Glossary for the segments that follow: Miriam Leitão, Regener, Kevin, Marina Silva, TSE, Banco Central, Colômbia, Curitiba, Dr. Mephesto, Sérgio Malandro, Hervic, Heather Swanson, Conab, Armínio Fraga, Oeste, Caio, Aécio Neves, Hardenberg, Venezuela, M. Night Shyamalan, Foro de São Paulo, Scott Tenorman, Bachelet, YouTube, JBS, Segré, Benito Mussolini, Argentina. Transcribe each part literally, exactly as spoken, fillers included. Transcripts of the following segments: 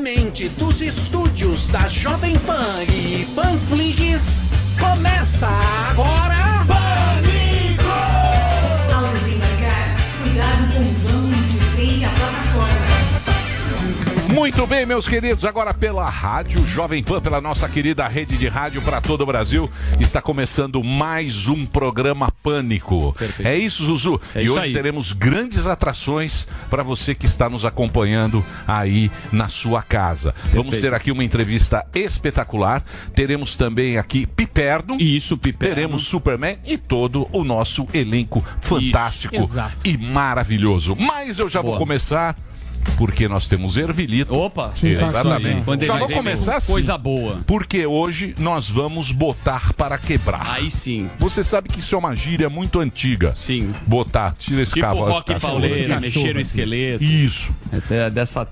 Diretamente dos estúdios da Jovem Pan e Panflix, começa agora... Pânico! Ao desembarcar, cuidado com o vão que tem a plataforma. Muito bem, meus queridos, agora pela rádio Jovem Pan, pela nossa querida rede de rádio para todo o Brasil, está começando mais um programa Pânico. Perfeito. É isso, Zuzu? É e isso hoje aí. Teremos grandes atrações para você que está nos acompanhando aí na sua casa. Perfeito. Vamos ter aqui uma entrevista espetacular. Teremos também aqui Piperno. Isso, Piperno. Teremos Superman e todo o nosso elenco fantástico e maravilhoso. Mas eu já Boa. vou começar... Porque nós temos ervilito. Opa! Sim, exatamente. Tá Já vou começar assim. Coisa boa. Porque hoje nós vamos botar para quebrar. Aí sim. Você sabe que isso é uma gíria muito antiga. Sim. Botar, tira esse cavalo. Tipo rock e pauleira, mexer no esqueleto. Isso. Até dessa...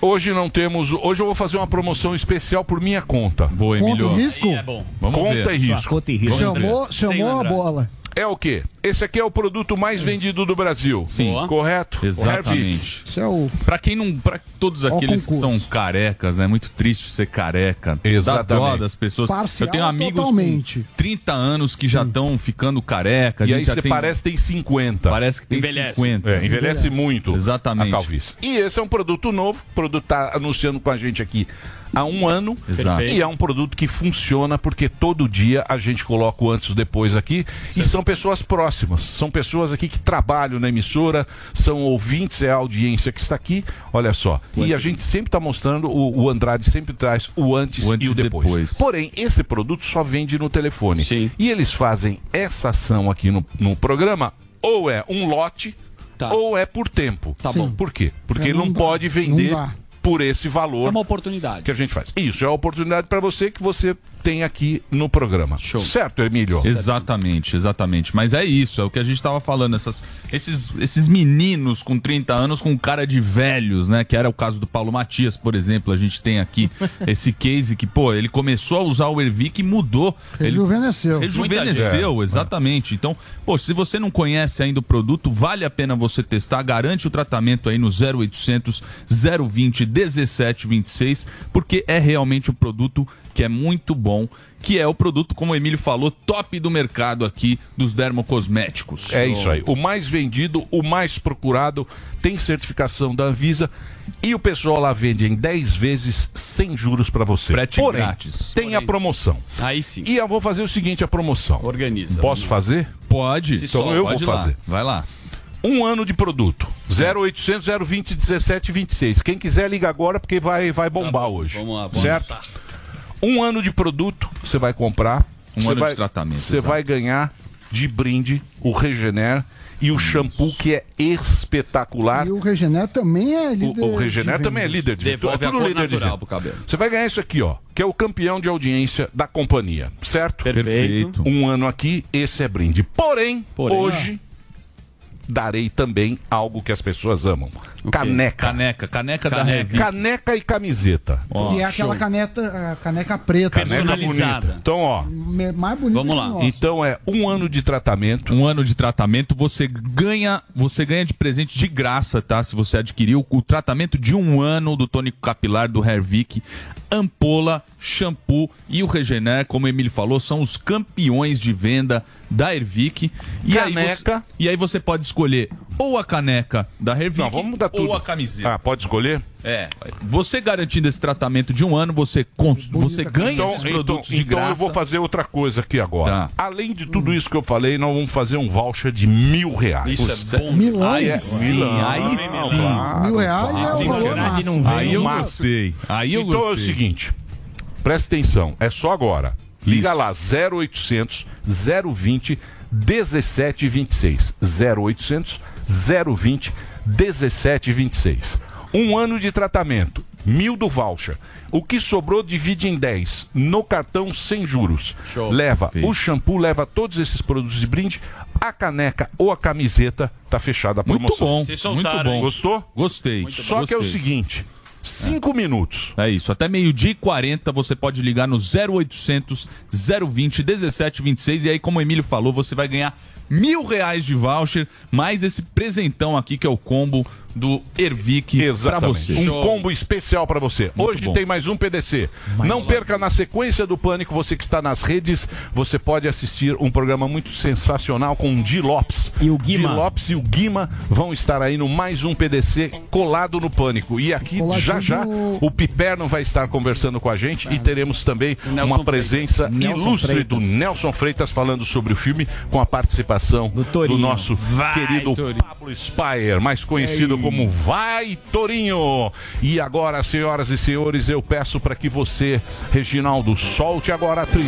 Hoje não temos... Hoje eu vou fazer uma promoção especial por minha conta. Boa, Emilio. Conta e risco? É bom. Vamos conta ver. E risco. Conta e risco. Chamou, chamou a bola. É o quê? Esse aqui é o produto mais vendido do Brasil. Sim. Boa. Correto? Exatamente. Isso é o... Pra quem não... Pra todos aqueles que são carecas, né? Muito triste ser careca. Exatamente. Dá dó das pessoas. Parcial, eu tenho amigos totalmente. Com trinta anos que já estão ficando careca. A gente e aí já você tem... parece que tem cinquenta. Parece que tem envelhece. cinquenta. É, envelhece, envelhece muito. Exatamente. A calvície. E esse é um produto novo. O produto tá anunciando com a gente aqui há um ano. Exato. E é um produto que funciona porque todo dia a gente coloca o antes e depois aqui. Certo. E são pessoas próximas, são pessoas aqui que trabalham na emissora, são ouvintes, é a audiência que está aqui, olha só. Pois e a sim. gente sempre está mostrando, o, o Andrade sempre traz o antes, o antes e o depois. depois. Porém, esse produto só vende no telefone. Sim. E eles fazem essa ação aqui no, no programa, ou é um lote, tá. ou é por tempo. Tá bom. Por quê? Porque ele não pode vender... por esse valor. É uma oportunidade. Que a gente faz. Isso, é uma oportunidade para você que você tem aqui no programa. Show. Certo, Emílio? Exatamente, exatamente. Mas é isso, é o que a gente estava falando. Essas, esses, esses meninos com trinta anos com cara de velhos, né? Que era o caso do Paulo Matias, por exemplo. A gente tem aqui esse case que, pô, ele começou a usar o Hervic e mudou. Rejuvenesceu. Ele rejuvenesceu, exatamente. Então, pô, se você não conhece ainda o produto, vale a pena você testar. Garante o tratamento aí no zero oitocentos, zero vinte, dezessete vinte e seis, porque é realmente um produto que é muito bom, que é o produto, como o Emílio falou, top do mercado aqui dos dermocosméticos. É isso aí, o mais vendido, o mais procurado, tem certificação da Anvisa e o pessoal lá vende em dez vezes sem juros para você. Frete grátis. Tem a promoção. Aí sim. E eu vou fazer o seguinte, a promoção. Organiza. Posso fazer? Pode. Então eu vou fazer. Vai lá. Um ano de produto, zero oitocentos, zero vinte, dezessete vinte e seis. Quem quiser, liga agora porque vai, vai bombar tá bom, hoje, vamos lá, vamos certo? Tá. Um ano de produto, você vai comprar, um você ano vai, de tratamento. Você exato. vai ganhar de brinde o Regener e o shampoo que é espetacular. E o Regener também é líder O, o Regener também é líder de Devolve é tudo a cor líder natural de pro cabelo. Você vai ganhar isso aqui, ó, que é o campeão de audiência da companhia, certo? Perfeito. Um ano aqui, esse é brinde. Porém, Porém hoje... Ah. darei também algo que as pessoas amam. Caneca. Caneca. Caneca da Hervic. Caneca e camiseta. Ó, e é aquela show. caneta, caneca preta. Personalizada. Bonita. Então, ó. Mais bonita Vamos lá. Então é um ano de tratamento. Um ano de tratamento. Você ganha, você ganha de presente de graça, tá? Se você adquirir o, o tratamento de um ano do tônico capilar do Hervic, ampola, shampoo e o Regener, como o Emílio falou, são os campeões de venda da Hervic. E caneca. Aí você, e aí você pode escolher ou a caneca da Hervic Não, vamos mudar tudo. Ou a camiseta. Ah, pode escolher? É. Você garantindo esse tratamento de um ano, você, cons... você ganha então, esses produtos então, de graça. Então eu vou fazer outra coisa aqui agora. Tá. Além de tudo hum. isso que eu falei, nós vamos fazer um voucher de mil reais. Isso é bom. Milões? Aí sim. Milão. Aí sim. Claro, mil reais claro. é o valor máximo. Aí eu gostei. Aí eu então gostei. É o seguinte, presta atenção, é só agora. Liga isso. lá, zero oitocentos, zero vinte, dezessete vinte e seis. zero oitocentos, zero vinte, dezessete vinte e seis. Um ano de tratamento, mil do voucher. O que sobrou divide em dez, no cartão sem juros. Show. Leva Feito. o shampoo, leva todos esses produtos de brinde, a caneca ou a camiseta, tá fechada a promoção. Muito bom, soltaram, muito bom. Hein? Gostou? Gostei. Muito Só bom. que Gostei. é o seguinte... Cinco é. minutos. É isso. Até meio-dia e quarenta você pode ligar no zero oitocentos, zero vinte, dezessete vinte e seis. E aí, como o Emílio falou, você vai ganhar mil reais de voucher, mais esse presentão aqui que é o combo do Hervic para você. Um Show. combo especial para você. Muito Hoje bom. tem mais um P D C. Mais Não óbvio. perca na sequência do Pânico, você que está nas redes, você pode assistir um programa muito sensacional com o Di Lopes. E o Guima. Di Lopes e o Guima vão estar aí no mais um P D C colado no Pânico. E aqui, Coladinho... já já, o Piperno vai estar conversando com a gente ah. e teremos também Nelson uma presença Nelson ilustre Freitas. do Nelson Freitas falando sobre o filme com a participação do, do nosso vai, querido Torinho. Pablo Spire, mais conhecido Ei. como Vai Torinho. E agora, senhoras e senhores, eu peço para que você, Reginaldo, solte agora a trilha,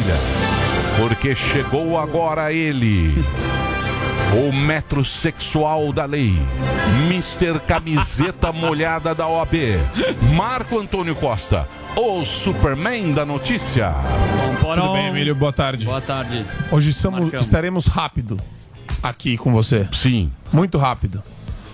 porque chegou agora ele, o metrosexual da lei, mister Camiseta Molhada da O A B, Marco Antônio Costa, o Superman da notícia. Tudo bem, Emílio? Boa tarde. Boa tarde. Hoje estamos, estaremos rápido aqui com você. Sim. Muito rápido.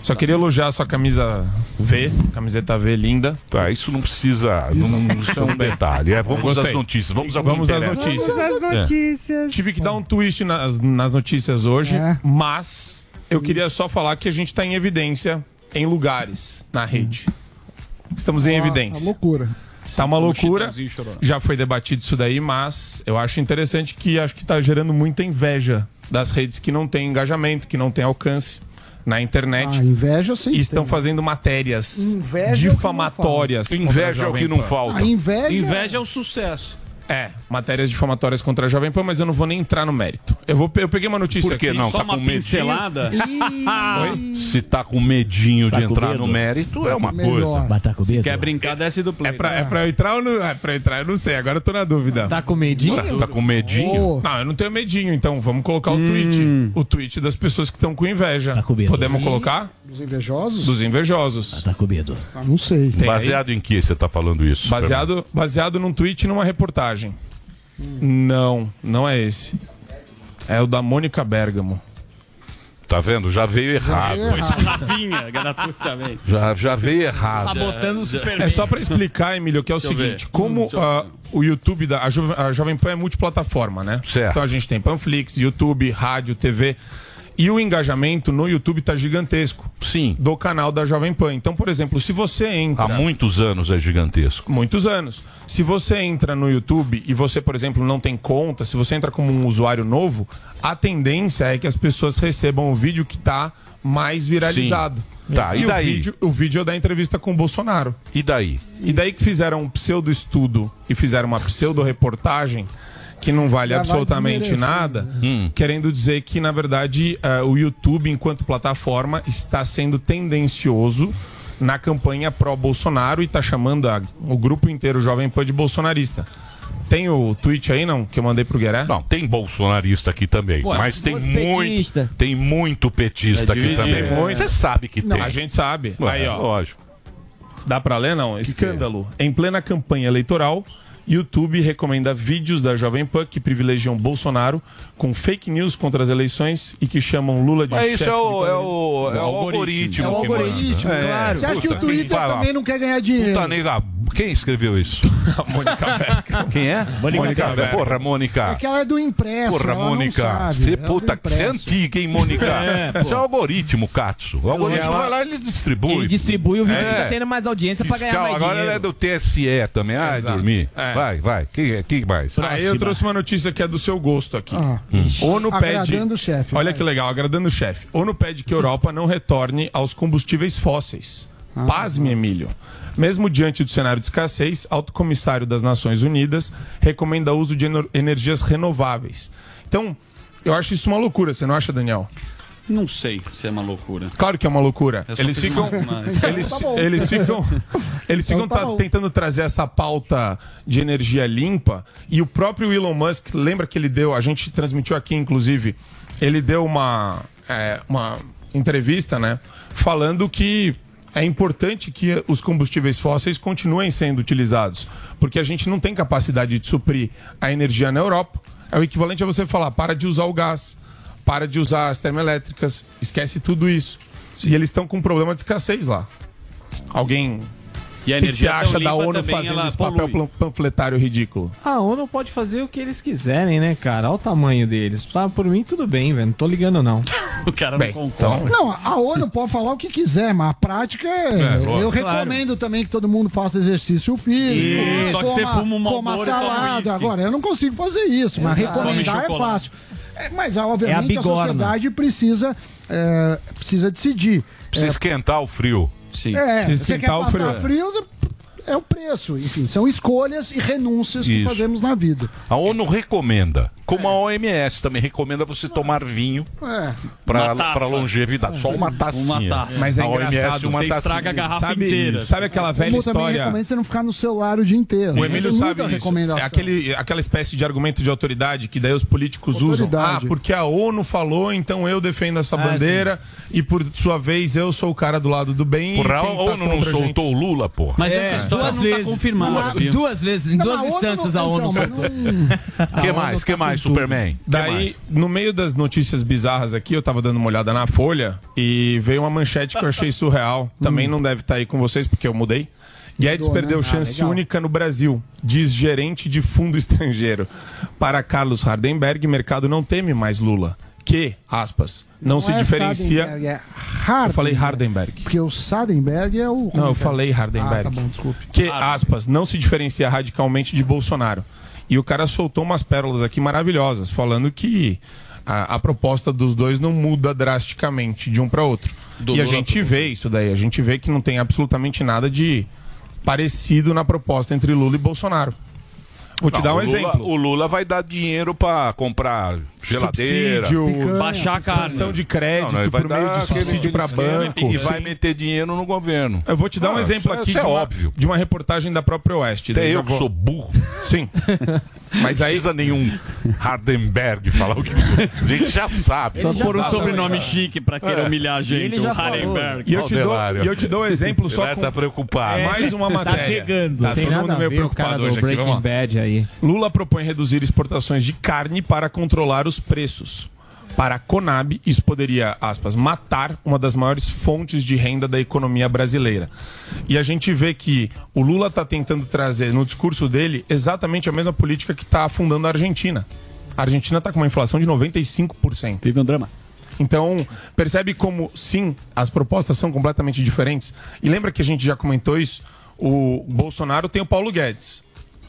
Só queria elogiar a sua camisa V, camiseta V linda. Tá, isso não precisa, isso. Não, não, isso é um detalhe. É, vamos Gostei. às notícias, vamos, vamos às notícias. Vamos às notícias. É. Tive que dar um twist nas, nas notícias hoje, é. mas eu queria só falar que a gente está em evidência em lugares na rede. Estamos em evidência. Uma loucura. Tá uma loucura, já foi debatido isso daí, mas eu acho interessante que acho que tá gerando muita inveja das redes que não tem engajamento, que não tem alcance na internet. Ah, inveja eu sei. E estão fazendo matérias inveja difamatórias. É inveja é o que não falta. Ah, inveja... inveja é o sucesso. É, matérias difamatórias contra a Jovem Pan, mas eu não vou nem entrar no mérito. Eu, vou, eu peguei uma notícia Por que aqui. Não? Só tá uma com pincelada? Oi? Se tá com medinho tá de com entrar medo. no mérito, tá é uma coisa. Mas tá com medo? Se quer brincar, desce do play. É pra, é pra eu entrar ou não? É pra eu entrar, eu não sei, agora eu tô na dúvida. Tá com medinho? Tá, tá com medinho? Oh. Não, eu não tenho medinho, então vamos colocar o hum. tweet. O tweet das pessoas que estão com inveja. Tá com medo. Podemos e... colocar? Dos invejosos? Dos invejosos. Ah, tá com medo. Ah, não sei. Tem baseado aí? Em que você tá falando isso? Baseado, baseado num tweet e numa reportagem. Não, não é esse. É o da Mônica Bergamo. Tá vendo? Já veio errado. Rafinha, gratuitamente. Já, já veio errado. Sabotando os supermercados. É só pra explicar, Emílio, que é o Deixa seguinte: como uh, o YouTube da. A, jo, a Jovem Pan é multiplataforma, né? Certo. Então a gente tem Panflix, YouTube, rádio, T V. E o engajamento no YouTube tá gigantesco. Sim. Do canal da Jovem Pan. Então, por exemplo, se você entra... Há muitos anos é gigantesco. Muitos anos. Se você entra no YouTube e você, por exemplo, não tem conta, se você entra como um usuário novo, a tendência é que as pessoas recebam o vídeo que tá mais viralizado. Sim. Tá, e daí? O vídeo, o vídeo é da entrevista com o Bolsonaro. E daí? E daí que fizeram um pseudo-estudo e fizeram uma pseudo-reportagem... que não vale Já absolutamente nada, hum. querendo dizer que, na verdade, uh, o YouTube, enquanto plataforma, está sendo tendencioso na campanha pró-Bolsonaro e está chamando a, o grupo inteiro Jovem Pan de bolsonarista. Tem o tweet aí, não? Que eu mandei pro Gueré? Não, tem bolsonarista aqui também. Ué, mas tem muito, tem muito petista é aqui também. É. Você sabe que não. tem. A gente sabe. Ué, aí, ó. Lógico. Dá pra ler, não? Que Escândalo. Que é? Em plena campanha eleitoral... YouTube recomenda vídeos da Jovem Pan que privilegiam Bolsonaro com fake news contra as eleições e que chamam Lula de chefe. Mas isso é o, é o, é o algoritmo. É o algoritmo, é. claro. Você acha Puta, que o Twitter fala, também não quer ganhar dinheiro? Puta nega, quem escreveu isso? A Mônica Bergamo. Quem é? Mônica, Mônica Bergamo. Porra, Mônica. É que ela é do impresso. Porra, Mônica. Você puta que é antiga, hein, Mônica? É, isso é o algoritmo, Katsu. O algoritmo ela... vai lá e ele distribui. Ele distribui o vídeo é. que tá tendo mais audiência Fiscal, pra ganhar mais agora dinheiro. Agora ela é do T S E também. Ai, Exato. dormir. É. Vai, vai. Que, que mais? Aí ah, eu trouxe uma notícia que é do seu gosto aqui. Ah, hum. ONU pede... Agradando o chefe. Olha vai. que legal, agradando o chefe. ONU pede que a Europa não retorne aos combustíveis fósseis. Ah, Pasme, ah. Emílio. Mesmo diante do cenário de escassez, alto comissário das Nações Unidas recomenda o uso de energias renováveis. Então, eu acho isso uma loucura, você não acha, Daniel? Não sei se é uma loucura. Claro que é uma loucura. Eles ficam, eles, tá eles ficam, eles ficam tá tá, tentando trazer essa pauta de energia limpa. E o próprio Elon Musk, lembra que ele deu, a gente transmitiu aqui, inclusive, ele deu uma, é, uma entrevista, né, falando que é importante que os combustíveis fósseis continuem sendo utilizados, porque a gente não tem capacidade de suprir a energia na Europa. É o equivalente a você falar, para de usar o gás. Para de usar as termoelétricas, esquece tudo isso. E eles estão com um problema de escassez lá. Alguém E a energia que você acha da ONU fazendo esse papel panfletário ridículo? A ONU pode fazer o que eles quiserem, né, cara? Olha o tamanho deles. Ah, por mim, tudo bem, velho. Não tô ligando, não. O cara não concorda. Não, a ONU pode falar o que quiser, mas a prática é... é eu recomendo claro. também que todo mundo faça exercício físico. E... Só que você fuma uma, uma, uma salada. Agora, eu não consigo fazer isso, mas Exato. recomendar é fácil. É, mas, obviamente, é a, a sociedade precisa, é, precisa decidir. Precisa é, esquentar o frio. Sim. É, se você quer passar frio, é o preço. Enfim, são escolhas e renúncias Isso. que fazemos na vida. A ONU recomenda, como é. a O M S também recomenda você tomar vinho é. para longevidade. É. Só uma tacinha. Uma taça. Mas é a engraçado, O M S, uma você tacinha. estraga a garrafa sabe, inteira. Sabe aquela velha como história... Também recomenda você não ficar no celular o dia inteiro. O Emílio sabe isso. É aquele, aquela espécie de argumento de autoridade que daí os políticos autoridade. usam. Ah, porque a ONU falou, então eu defendo essa ah, bandeira sim. e por sua vez eu sou o cara do lado do bem. Porra, a ONU tá não soltou o Lula, porra. Mas é. essa história... Duas vezes, tá uma, duas vezes, em não, duas instâncias não, a ONU soltou. O que mais? O que mais, Superman? Daí, que mais? No meio das notícias bizarras aqui, eu tava dando uma olhada na Folha e veio uma manchete que eu achei surreal. Também hum. não deve estar aí com vocês, porque eu mudei. Guedes Mudou, perdeu né? chance ah, única no Brasil, diz gerente de fundo estrangeiro. Para Carlos Hardenberg, mercado não teme mais Lula. Que, aspas, não, não se é diferencia... É eu falei Hardenberg. Porque o Hardenberg é o... Não, eu falei Hardenberg. Ah, tá bom, desculpe. Que, aspas, não se diferencia radicalmente de Bolsonaro. E o cara soltou umas pérolas aqui maravilhosas, falando que a, a proposta dos dois não muda drasticamente de um para outro. Do e a gente pro... vê isso daí, a gente vê que não tem absolutamente nada de parecido na proposta entre Lula e Bolsonaro. Vou te não, dar um o Lula, exemplo. O Lula vai dar dinheiro para comprar geladeira, subsídio, baixar a carne, de crédito, não, não, por meio de subsídio para banco. E vai meter dinheiro no governo. Eu vou te dar ah, um exemplo aqui de, é uma, de uma reportagem da própria Oeste. Até eu que vou... sou burro. Sim. Mas aí... Não precisa nenhum Hardenberg falar o que... A gente já sabe. Só pôr um sobrenome chique pra querer é. humilhar a gente, o Hardenberg. E eu te dou, eu te dou um exemplo só com... tá preocupado. É. Mais uma matéria. Tá chegando. Tá todo mundo meio preocupado hoje aqui. Vamos lá. Aí. Lula propõe reduzir exportações de carne para controlar os preços. Para a Conab, isso poderia, aspas, matar uma das maiores fontes de renda da economia brasileira. E a gente vê que o Lula está tentando trazer no discurso dele exatamente a mesma política que está afundando a Argentina. A Argentina está com uma inflação de noventa e cinco por cento. Vive um drama. Então, percebe como, sim, as propostas são completamente diferentes. E lembra que a gente já comentou isso? O Bolsonaro tem o Paulo Guedes.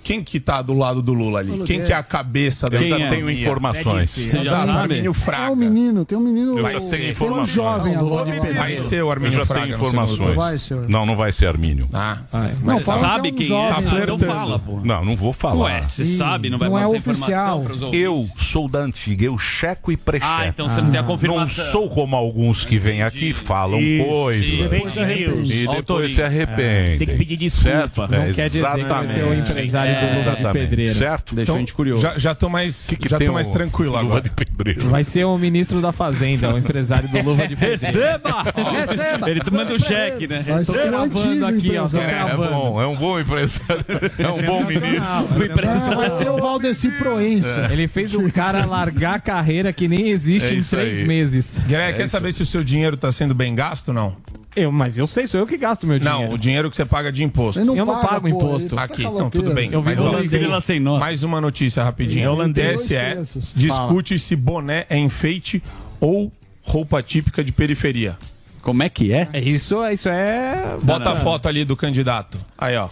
Quem que tá do lado do Lula ali? Quem que é a cabeça da economia? Eu já tenho informações. Você já sabe? É um menino, tem um menino... Eu já tenho informações. Tem um jovem agora. Vai ser o Armínio Fraga. Eu já tenho informações. Não, não vai ser Armínio. Ah, mas sabe quem é? Não fala, pô. Não, não vou falar. Ué, você sabe, não vai passar informação para os ouvintes. Eu sou da antiga, eu checo e precheco. Ah, então você não tem a confirmação. Não sou como alguns que vêm aqui e falam coisas. E depois se arrependem. Tem que pedir desculpa. Não quer dizer que você é o empresário. É, exatamente. Certo? Deixou então, a gente curioso. Já, já tô mais, que que já tô mais tranquilo agora. Luva de Pedreiro. Vai ser o ministro da Fazenda, o empresário do Luva de Pedreiro. Receba! Receba! Ele manda o um cheque, né? Tô gravando aqui, ó. É, é bom, é um bom empresário. É um bom ministro. O empresário. Vai ser o Valdeci Proença. É. Ele fez um cara largar a carreira que nem existe é em três aí. meses. Guilherme, é quer isso. saber se o seu dinheiro tá sendo bem gasto ou não? Eu, mas eu sei, sou eu que gasto meu dinheiro. Não, o dinheiro que você paga de imposto. Não eu não paga, pago imposto. Tá aqui, não, tudo bem. Eu mas, ó, mais uma notícia rapidinho. O T S E discute se boné é enfeite ou roupa típica de periferia. Como é que é? Isso, isso é... Bota Banana. a foto ali do candidato. Aí, ó.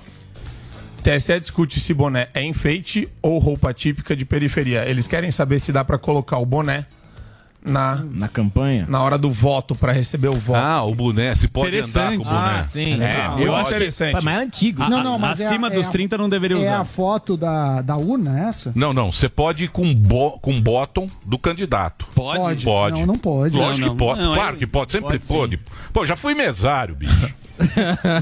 T S E discute se boné é enfeite ou roupa típica de periferia. Eles querem saber se dá pra colocar o boné Na, na campanha? Na hora do voto, pra receber o voto. Ah, o boné, se pode andar com o boné. Ah, sim. É, é eu acho interessante. Que, mas é antigo. A, não, não, mas acima é a, dos é a, trinta não deveria é usar. É a foto da, da urna, essa? Não, não. Você pode ir com bo, com bottom do candidato. Pode? Pode. pode. Não, não pode. Lógico não, que pode. Não, claro eu, que pode. Sempre pode. pode. Pô, já fui mesário, bicho.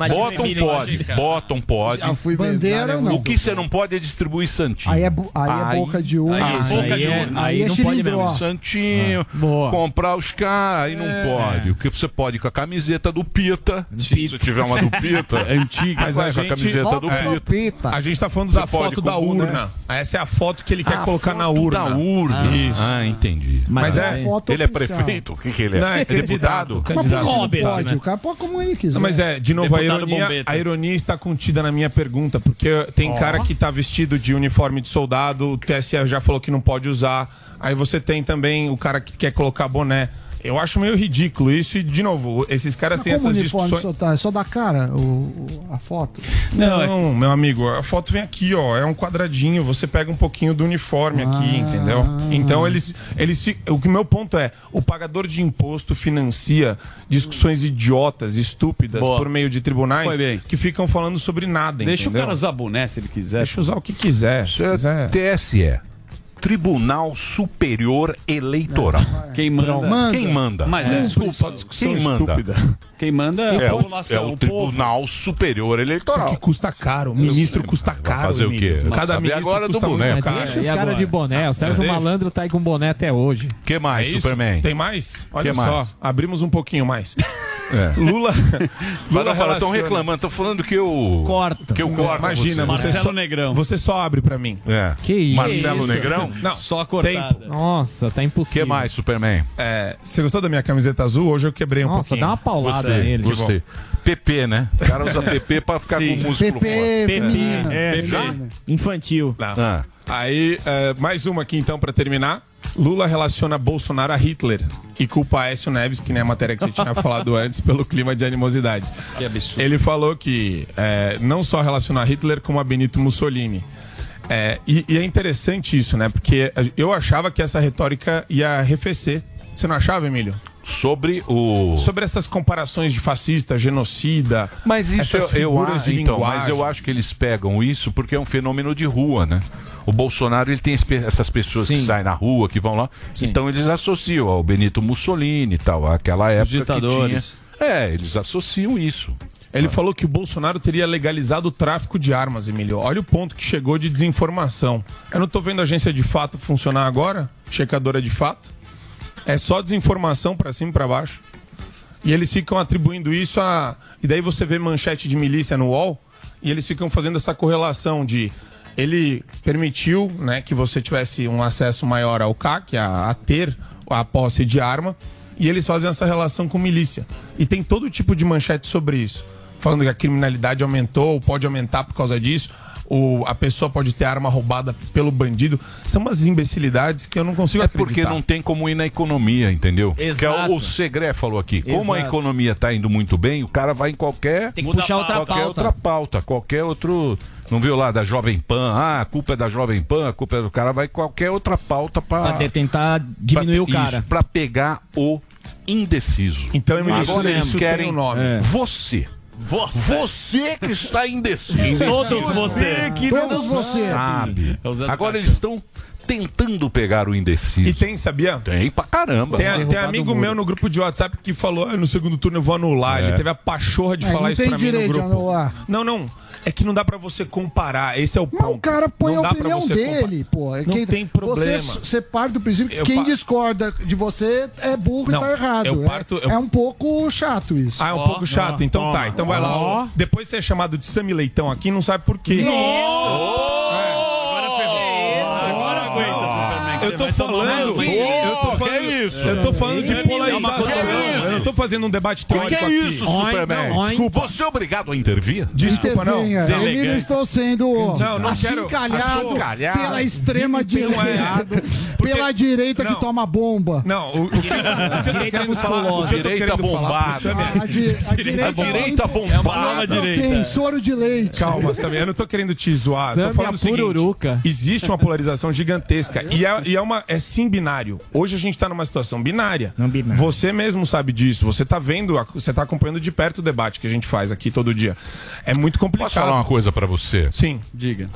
Bottom pode, bottom pode. Já fui bandeira, não. O que você não pode é distribuir santinho. Aí é, bu aí é aí, boca de urna. Aí é boca de urna. Aí, aí, aí não pode mesmo. Santinho, ah, comprar os caras, aí é. não pode. O que você pode com a camiseta do Pita. Pita. Se tiver uma do Pita, é antiga. Mas a gente, com a camiseta do é. Pita. A gente tá falando da foto da urna. Né? Essa é a foto que ele quer a colocar na urna. Da urna. Ah, isso. Ah, entendi. Mas, Mas é. Ele é prefeito? O que ele é? Não, é deputado. Candidato. O cara pode como ele quiser. é, de novo, a ironia, a ironia está contida na minha pergunta, porque tem oh. cara que está vestido de uniforme de soldado, o T S E já falou que não pode usar, aí você tem também o cara que quer colocar boné. Eu acho meio ridículo isso e, de novo, esses caras têm essas discussões... É só da cara o, a foto? Não, não é... meu amigo, a foto vem aqui, ó, é um quadradinho, você pega um pouquinho do uniforme ah. aqui, entendeu? Então, eles, eles... O meu ponto é, o pagador de imposto financia discussões idiotas, estúpidas, Boa. por meio de tribunais que ficam falando sobre nada, Deixa entendeu? Deixa o cara usar boné se ele quiser. Deixa usar o que quiser. Se quiser. T S E. Tribunal Superior Eleitoral. Quem manda? manda. Quem manda? Mas é, desculpa, discussão estúpida. Quem manda é a população. É o, é o Tribunal povo. Superior Eleitoral. Isso que custa caro, o ministro custa caro. Fazer o quê? Cada ministro agora custa do boné, cara. Deixa os caras de boné, o Sérgio Malandro tá aí com boné até hoje. Que mais, é Superman? Tem mais? Olha que só, mais? abrimos um pouquinho mais. É. Lula, Lula fala, estão reclamando, estão falando que eu corto. Que eu corto. Imagina, você. Marcelo só, Negrão. Você só abre pra mim. É. Que isso? Marcelo Negrão? Não. Só cortada. Tempo. Nossa, tá impossível. Que mais, Superman? É, você gostou da minha camiseta azul? Hoje eu quebrei um Nossa, pouquinho. Nossa, dá uma paulada gostei, nele. Gostei. P P, né? O cara usa P P pra ficar Sim. com o músculo P P, forte. É, já? Infantil. Ah. Aí, é, mais uma aqui então pra terminar. Lula relaciona Bolsonaro a Hitler e culpa Aécio Neves, que nem a matéria que você tinha falado antes, pelo clima de animosidade. Que absurdo. Ele falou que é, não só relacionar Hitler como a Benito Mussolini. É, e, e é interessante isso, né? Porque eu achava que essa retórica ia arrefecer. Você não achava, Emílio? Sobre o... Sobre essas comparações de fascista, genocida... Mas isso essas eu, eu acho... Então, mas eu acho que eles pegam isso porque é um fenômeno de rua, né? O Bolsonaro, ele tem essas pessoas Sim. que saem na rua, que vão lá. Sim. Então eles associam ao Benito Mussolini e tal, àquela época ditadores. que tinha... É, eles associam isso. Ele ah. falou que o Bolsonaro teria legalizado o tráfico de armas, Emílio. Olha o ponto que chegou de desinformação. Eu não tô vendo a agência de fato funcionar agora? Checadora de fato? É só desinformação pra cima e pra baixo. E eles ficam atribuindo isso a... E daí você vê manchete de milícia no U O L e eles ficam fazendo essa correlação de... Ele permitiu, né, que você tivesse um acesso maior ao C A C, a, a ter a posse de arma. E eles fazem essa relação com milícia. E tem todo tipo de manchete sobre isso. Falando que a criminalidade aumentou, ou pode aumentar por causa disso... Ou a pessoa pode ter arma roubada pelo bandido. São umas imbecilidades que eu não consigo acreditar. É porque não tem como ir na economia, entendeu? Exato. Que é o Segré falou aqui. Exato. Como a economia está indo muito bem, o cara vai em qualquer... Tem que puxar outra pauta. Qualquer outra pauta, qualquer outro... Não viu lá da Jovem Pan? Ah, a culpa é da Jovem Pan, a culpa é do cara. Vai qualquer outra pauta para tentar diminuir pra, o cara. Isso, para pegar o indeciso. Então, eu me disse, agora eles querem o nome. É. Você... Você. você que está indeciso. Todos você. Que Todos você. Sabe. Agora eles estão tentando pegar o indeciso. E tem, sabia? Tem pra caramba. Tem, a, tem amigo meu no grupo de WhatsApp que falou, ah, no segundo turno eu vou anular. É. Ele teve a pachorra de é, falar isso pra mim no grupo. Anular. Não, não. É que não dá pra você comparar, esse é o ponto. Mas o cara põe não a opinião dele, pô. Não quem... tem problema. Você, você parte do princípio que eu quem par... discorda de você é burro não, e tá errado. Eu parto, eu... É um pouco chato isso. Ah, é um oh, pouco chato? Não. Então oh, tá, então oh, vai lá. Oh. Depois você é chamado de Sami Leitão aqui, não sabe por quê. Eu tô falando, oh, eu tô falando, é isso? Eu tô falando de polarização. É eu não tô fazendo um debate teórico aqui. Que é isso, aqui. Superman? Não, desculpa, você é obrigado a intervir? Desculpa, não. Eu estou sendo não, não achincalhado quero... pela extrema direita, porque... pela direita não. que toma bomba. Não, o, o, que, o que eu tô querendo falar, o que eu tô querendo falar, a, di, a direita, direita bombada, tem soro de leite. Calma, Samir, eu não tô querendo te zoar, tô falando o seguinte, existe uma polarização gigantesca e a E é, uma, é sim binário. Hoje a gente está numa situação binária. Não binário. Você mesmo sabe disso. Você está vendo, você está acompanhando de perto o debate que a gente faz aqui todo dia. É muito complicado. Posso falar uma coisa para você? Sim. Diga.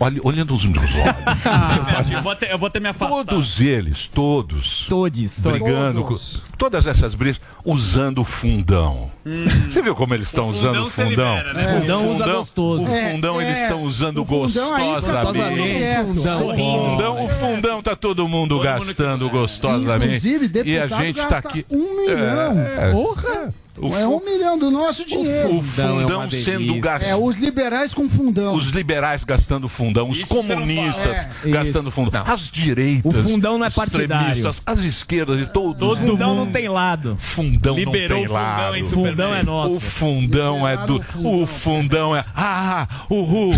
Olha, olhando os meus olhos. eu, vou ter, eu vou ter me afastado. Todos eles, todos. Todos. Brigando todos. Com todas essas brigas, usando o fundão. Hum. Você viu como eles estão usando o fundão? Libera, né? é. O fundão usa gostoso. O fundão é. eles estão usando o gostosamente. É. O fundão, o fundão tá todo mundo todo gastando mundo que... gostosamente. Inclusive, deputado e a gente gasta tá aqui. Um milhão. É. Porra! O é um fu... milhão do nosso dinheiro. O fundão é sendo gasto. É, os liberais com fundão. Os liberais gastando fundão, os isso comunistas é. gastando isso. fundão. As direitas. O fundão não é partidário. As esquerdas e todo mundo. Todo fundão não tem lado. Fundão Liberou não tem fundão, lado. O fundão é nosso. O fundão Liberaram é do. Fundão. O fundão é. Ah, uhu.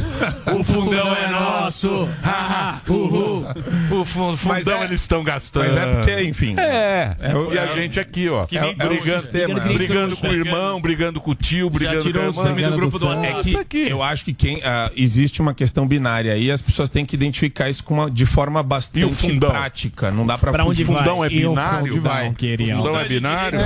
O fundão é nosso. Ah, uhu. O fundão mas é... eles estão gastando. Mas é porque, enfim. É. é. E a gente aqui, ó. Que é, é brigando, sistema, brigando. Brigando com o irmão, brigando com o tio, brigando com o irmão do grupo do WhatsApp. É que eu acho que quem, uh, existe uma questão binária aí, as pessoas têm que identificar isso com uma, de forma bastante prática. Não dá pra, pra fugir. O fundão é binário? O fundão é binário?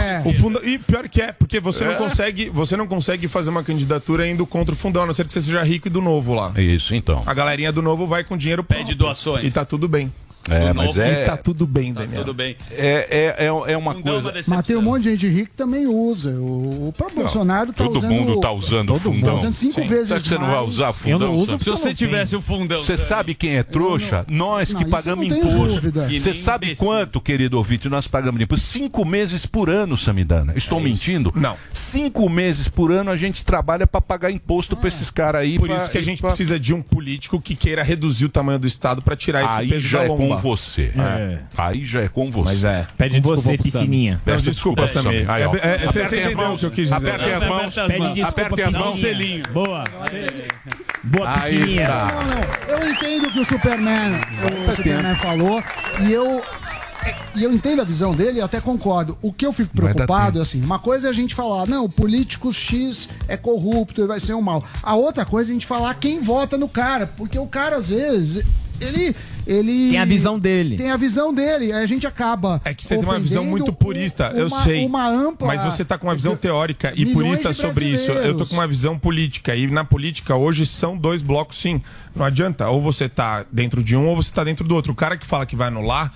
E pior que é, porque você, é. não consegue, você não consegue fazer uma candidatura indo contra o fundão, a não ser que você seja rico e do novo lá. Isso, então. A galerinha do novo vai com dinheiro pronto. Pede doações. E tá tudo bem. É, mas é... E tá tudo bem, Daniel. Tá tudo bem. É, é, é, é uma fundão coisa... Mas tem um monte de gente rica que também usa. O, o próprio não, Bolsonaro tá todo usando... Todo mundo tá usando o fundão. Tá usando cinco Sim. vezes Sabe mais. Você não vai usar fundão, uso, Se você tivesse o fundão... Você sabe quem é trouxa? Não... Nós que não, pagamos imposto. Você sabe imbecil. quanto, querido ouvinte, nós pagamos de imposto? Cinco meses por ano, Samidana. Estou é mentindo? Não. Cinco meses por ano a gente trabalha para pagar imposto ah. para esses caras aí. Por pra, isso que a gente pra... precisa de um político que queira reduzir o tamanho do Estado para tirar esse peso da lomba. Você. É. Aí já é com você. Mas é. Pede com desculpa, você, Piscininha. Peço desculpa, Samir. Apertem as mãos. Apertem as mãos. Apertem as mãos. Boa. Boa, Piscininha. Eu entendo o que o Superman, o Superman falou e eu... E eu entendo a visão dele e até concordo. O que eu fico preocupado é assim, uma coisa é a gente falar, não, o político X é corrupto, ele vai ser um mal. A outra coisa é a gente falar quem vota no cara, porque o cara às vezes, ele... Ele tem a visão dele. Tem a visão dele, aí a gente acaba. É que você tem uma visão muito purista, eu uma, sei. Uma ampla, mas você tá com uma visão teórica e purista sobre isso. Eu tô com uma visão política. E na política hoje são dois blocos, sim. Não adianta. Ou você tá dentro de um ou você tá dentro do outro. O cara que fala que vai anular,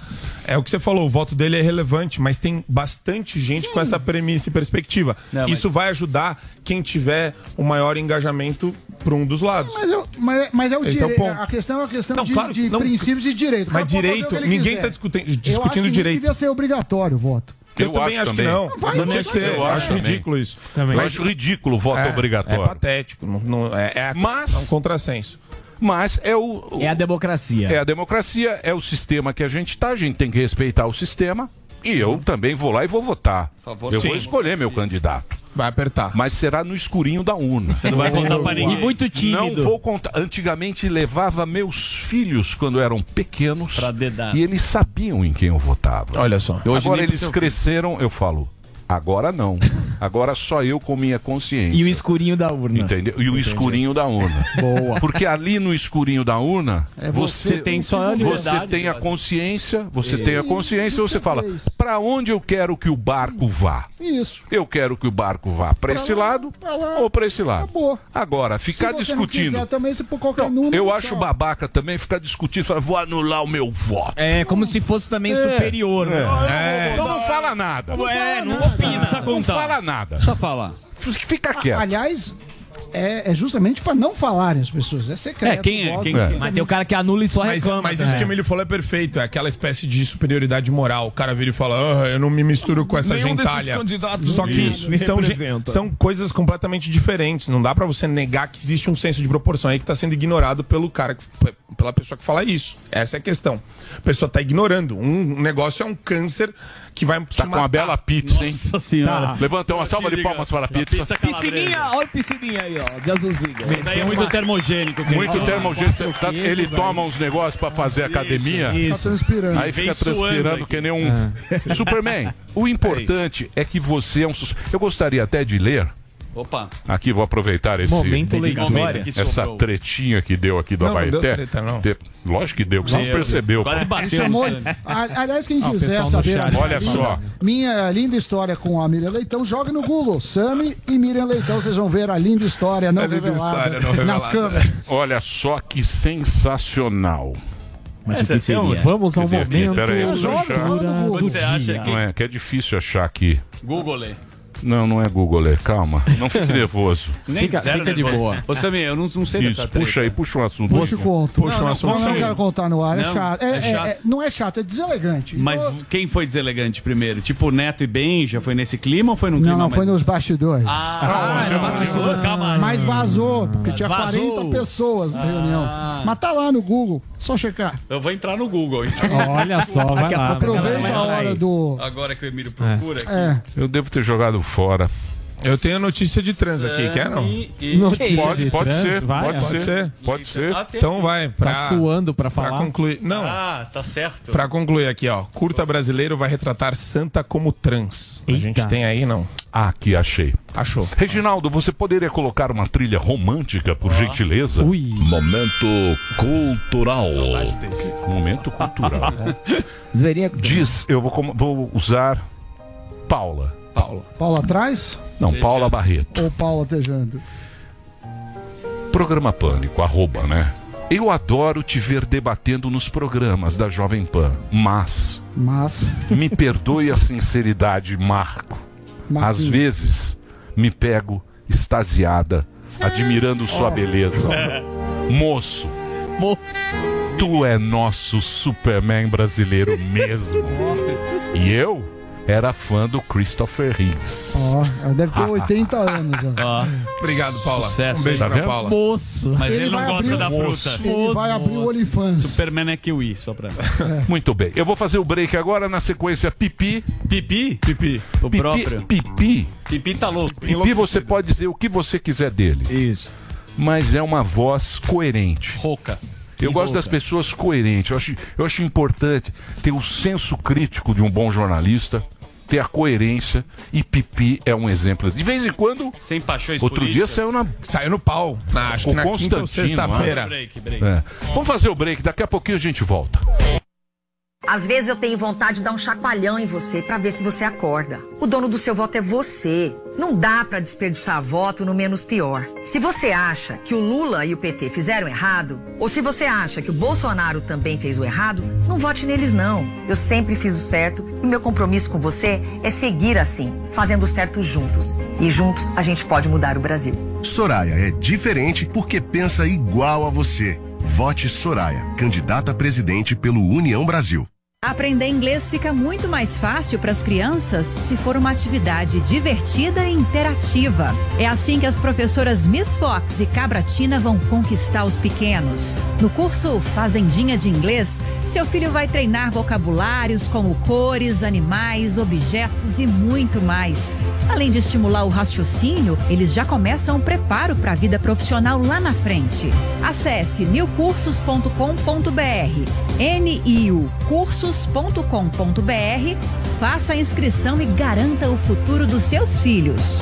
é o que você falou, o voto dele é relevante, mas tem bastante gente sim. com essa premissa e perspectiva. Não, isso mas... vai ajudar quem tiver o maior engajamento para um dos lados. Mas, eu, mas, mas é o Esse dire... é o ponto. A questão é uma questão não, de, claro, de não... princípios de direito. Mas direito, ninguém está discutindo, discutindo direito. Devia ser obrigatório o voto. Eu, eu também acho, acho também. que não. não vai, não tinha que ser. Eu acho também. ridículo isso. Também. Eu acho ridículo o voto é, obrigatório. É patético. Não, não, é, é, Mas... é um contrassenso. Mas é o, o... É a democracia. É a democracia, é o sistema que a gente está. A gente tem que respeitar o sistema. E eu também vou lá e vou votar. Favor, eu sim. vou escolher meu candidato. Vai apertar. Mas será no escurinho da urna. Você não vai contar pra ninguém. E muito tímido. Não vou contar. Antigamente levava meus filhos quando eram pequenos. Pra dedar. E eles sabiam em quem eu votava. Olha só. Hoje Agora eles cresceram, filho. eu falo. Agora não. Agora só eu com minha consciência. E o escurinho da urna. Entendeu? E o Entendi. escurinho da urna. Boa. Porque ali no escurinho da urna, é você, você tem só a você tem a consciência, você é. tem a consciência e você fala: "Para onde eu quero que o barco vá?" Isso. Eu quero que o barco vá para esse lá, lado lá, ou para esse lado. Acabou. Agora, ficar se você discutindo. Não quiser, também, se por qualquer não, número, eu acho tá. babaca também ficar discutindo, falar: "Vou anular o meu voto." É, como se fosse também é. superior, né? É. É. Então não fala nada. Não é, fala não nada. Não, precisa contar. Não fala nada. Só falar. Fica quieto. Aliás, é, é justamente para não falarem as pessoas. É secreto. É, quem é? Quem é. Mas tem o cara que anula e só mas, reclama. Mas isso é. que o Emílio falou é perfeito. É aquela espécie de superioridade moral. O cara vira e fala, oh, eu não me misturo com essa Nenhum gentalha. Só que isso, são, são coisas completamente diferentes. Não dá para você negar que existe um senso de proporção aí que tá sendo ignorado pelo cara que... pela pessoa que fala isso. Essa é a questão. A pessoa tá ignorando. Um negócio é um câncer que vai... Tá com uma bela pizza, Nossa hein? Nossa Senhora. Tá. Levanta uma salva de palmas para a pizza. pizza piscininha, olha a piscininha aí, ó. De azulzinho. Tem muito uma... termogênico. Muito ah, termogênico. Tá, ele toma uns negócios para fazer isso, academia. Isso. Tá transpirando. Aí fica Vem transpirando que nem um... É. Superman, o importante é, é que você é um... Eu gostaria até de ler... Opa. Aqui vou aproveitar esse momento momento essa tretinha que deu aqui do Abaeté. Lógico que deu, que você não percebeu. Quase bateu. Chamou... Aliás, quem ah, quiser saber a minha, Olha linda, só. minha linda história com a Miriam Leitão, joga no Google. Sami e Miriam Leitão, vocês vão ver a linda história não, linda revelada, história não revelada nas câmeras. Olha só que sensacional. Mas é, que um... Vamos ao momento. Aqui, peraí, eu vou achar. Você acha que... Não é, que é difícil achar aqui. Google aí. Não, não é Google, é. Calma. Não fique nervoso. Nem fica, fica nervoso. De boa. Ô, Samir, eu não, não sei dessa treta. Puxa aí, puxa um assunto. Puxa, conto. Puxa não, um assunto. Não, não quero contar no ar, não, é chato. É, é chato. É, é, não é chato, é deselegante. Mas eu... quem foi deselegante primeiro? Tipo, Neto e Benja, foi nesse clima ou foi no clima? Não, não, mas... foi nos bastidores. Ah, ah era bastidor, calma. Mas vazou, porque tinha vazou. quarenta pessoas na ah. reunião. Mas tá lá no Google, só checar. Eu vou entrar no Google, então. Olha só, vai lá. Aproveita a hora do... Agora que o Emílio procura aqui. Eu devo ter jogado fora. Eu tenho a notícia de trans aqui, quer não? Pode, pode ser, pode ser, pode ser. Então vai. Pra, tá suando pra falar? Pra concluir. Não. Ah, tá certo. Pra concluir aqui, ó. Curta brasileiro vai retratar Santa como trans. Eita. A gente tem aí, não? Ah, aqui, achei. Achou. Reginaldo, você poderia colocar uma trilha romântica, por ah. gentileza? Ui. Momento cultural. Momento cultural. Diz, eu vou, vou usar Paula. Paula. Paula atrás? Não, Tejando. Paula Barreto. Ou Paula Tejando. Programa Pânico, arroba, né? Eu adoro te ver debatendo nos programas da Jovem Pan, mas... Mas... Me perdoe a sinceridade, Marco. Marquinhos. Às vezes, me pego extasiada, admirando sua beleza. Moço. Moço. Tu é nosso Superman brasileiro mesmo. E eu... era fã do Christopher Higgs. Oh, deve ter oitenta anos. Ah. Obrigado, Paula. Sucesso, um beijo tá pra vendo? Paula. Moço. Mas ele, ele não gosta da moço. Fruta. Ele moço. Vai abrir o OnlyFans. Superman é kiwi, só pra... É. Muito bem. Eu vou fazer o break agora, na sequência, pipi. Pipi? Pipi. O pipi, próprio. Pipi. Pipi tá louco. Pipi você pode dizer o que você quiser dele. Isso. Mas é uma voz coerente. Rouca. Eu gosto louca. Das pessoas coerentes. Eu acho, eu acho importante ter o senso crítico de um bom jornalista... ter a coerência, e Pipi é um exemplo. De vez em quando, sem paixões outro políticas. Dia saiu na saiu no pau, na, acho que na quinta ou sexta-feira. É. Vamos fazer o break, daqui a pouquinho a gente volta. Às vezes eu tenho vontade de dar um chacoalhão em você pra ver se você acorda. O dono do seu voto é você. Não dá pra desperdiçar voto no menos pior. Se você acha que o Lula e o P T fizeram errado, ou se você acha que o Bolsonaro também fez o errado, não vote neles não. Eu sempre fiz o certo e meu compromisso com você é seguir assim, fazendo o certo juntos. E juntos a gente pode mudar o Brasil. Soraya é diferente porque pensa igual a você. Vote Soraya, candidata a presidente pelo União Brasil. Aprender inglês fica muito mais fácil para as crianças se for uma atividade divertida e interativa. É assim que as professoras Miss Fox e Cabratina vão conquistar os pequenos. No curso Fazendinha de Inglês, seu filho vai treinar vocabulários como cores, animais, objetos e muito mais. Além de estimular o raciocínio, eles já começam o preparo para a vida profissional lá na frente. Acesse niu cursos ponto com ponto br, niu cursos ponto com ponto br, faça a inscrição e garanta o futuro dos seus filhos.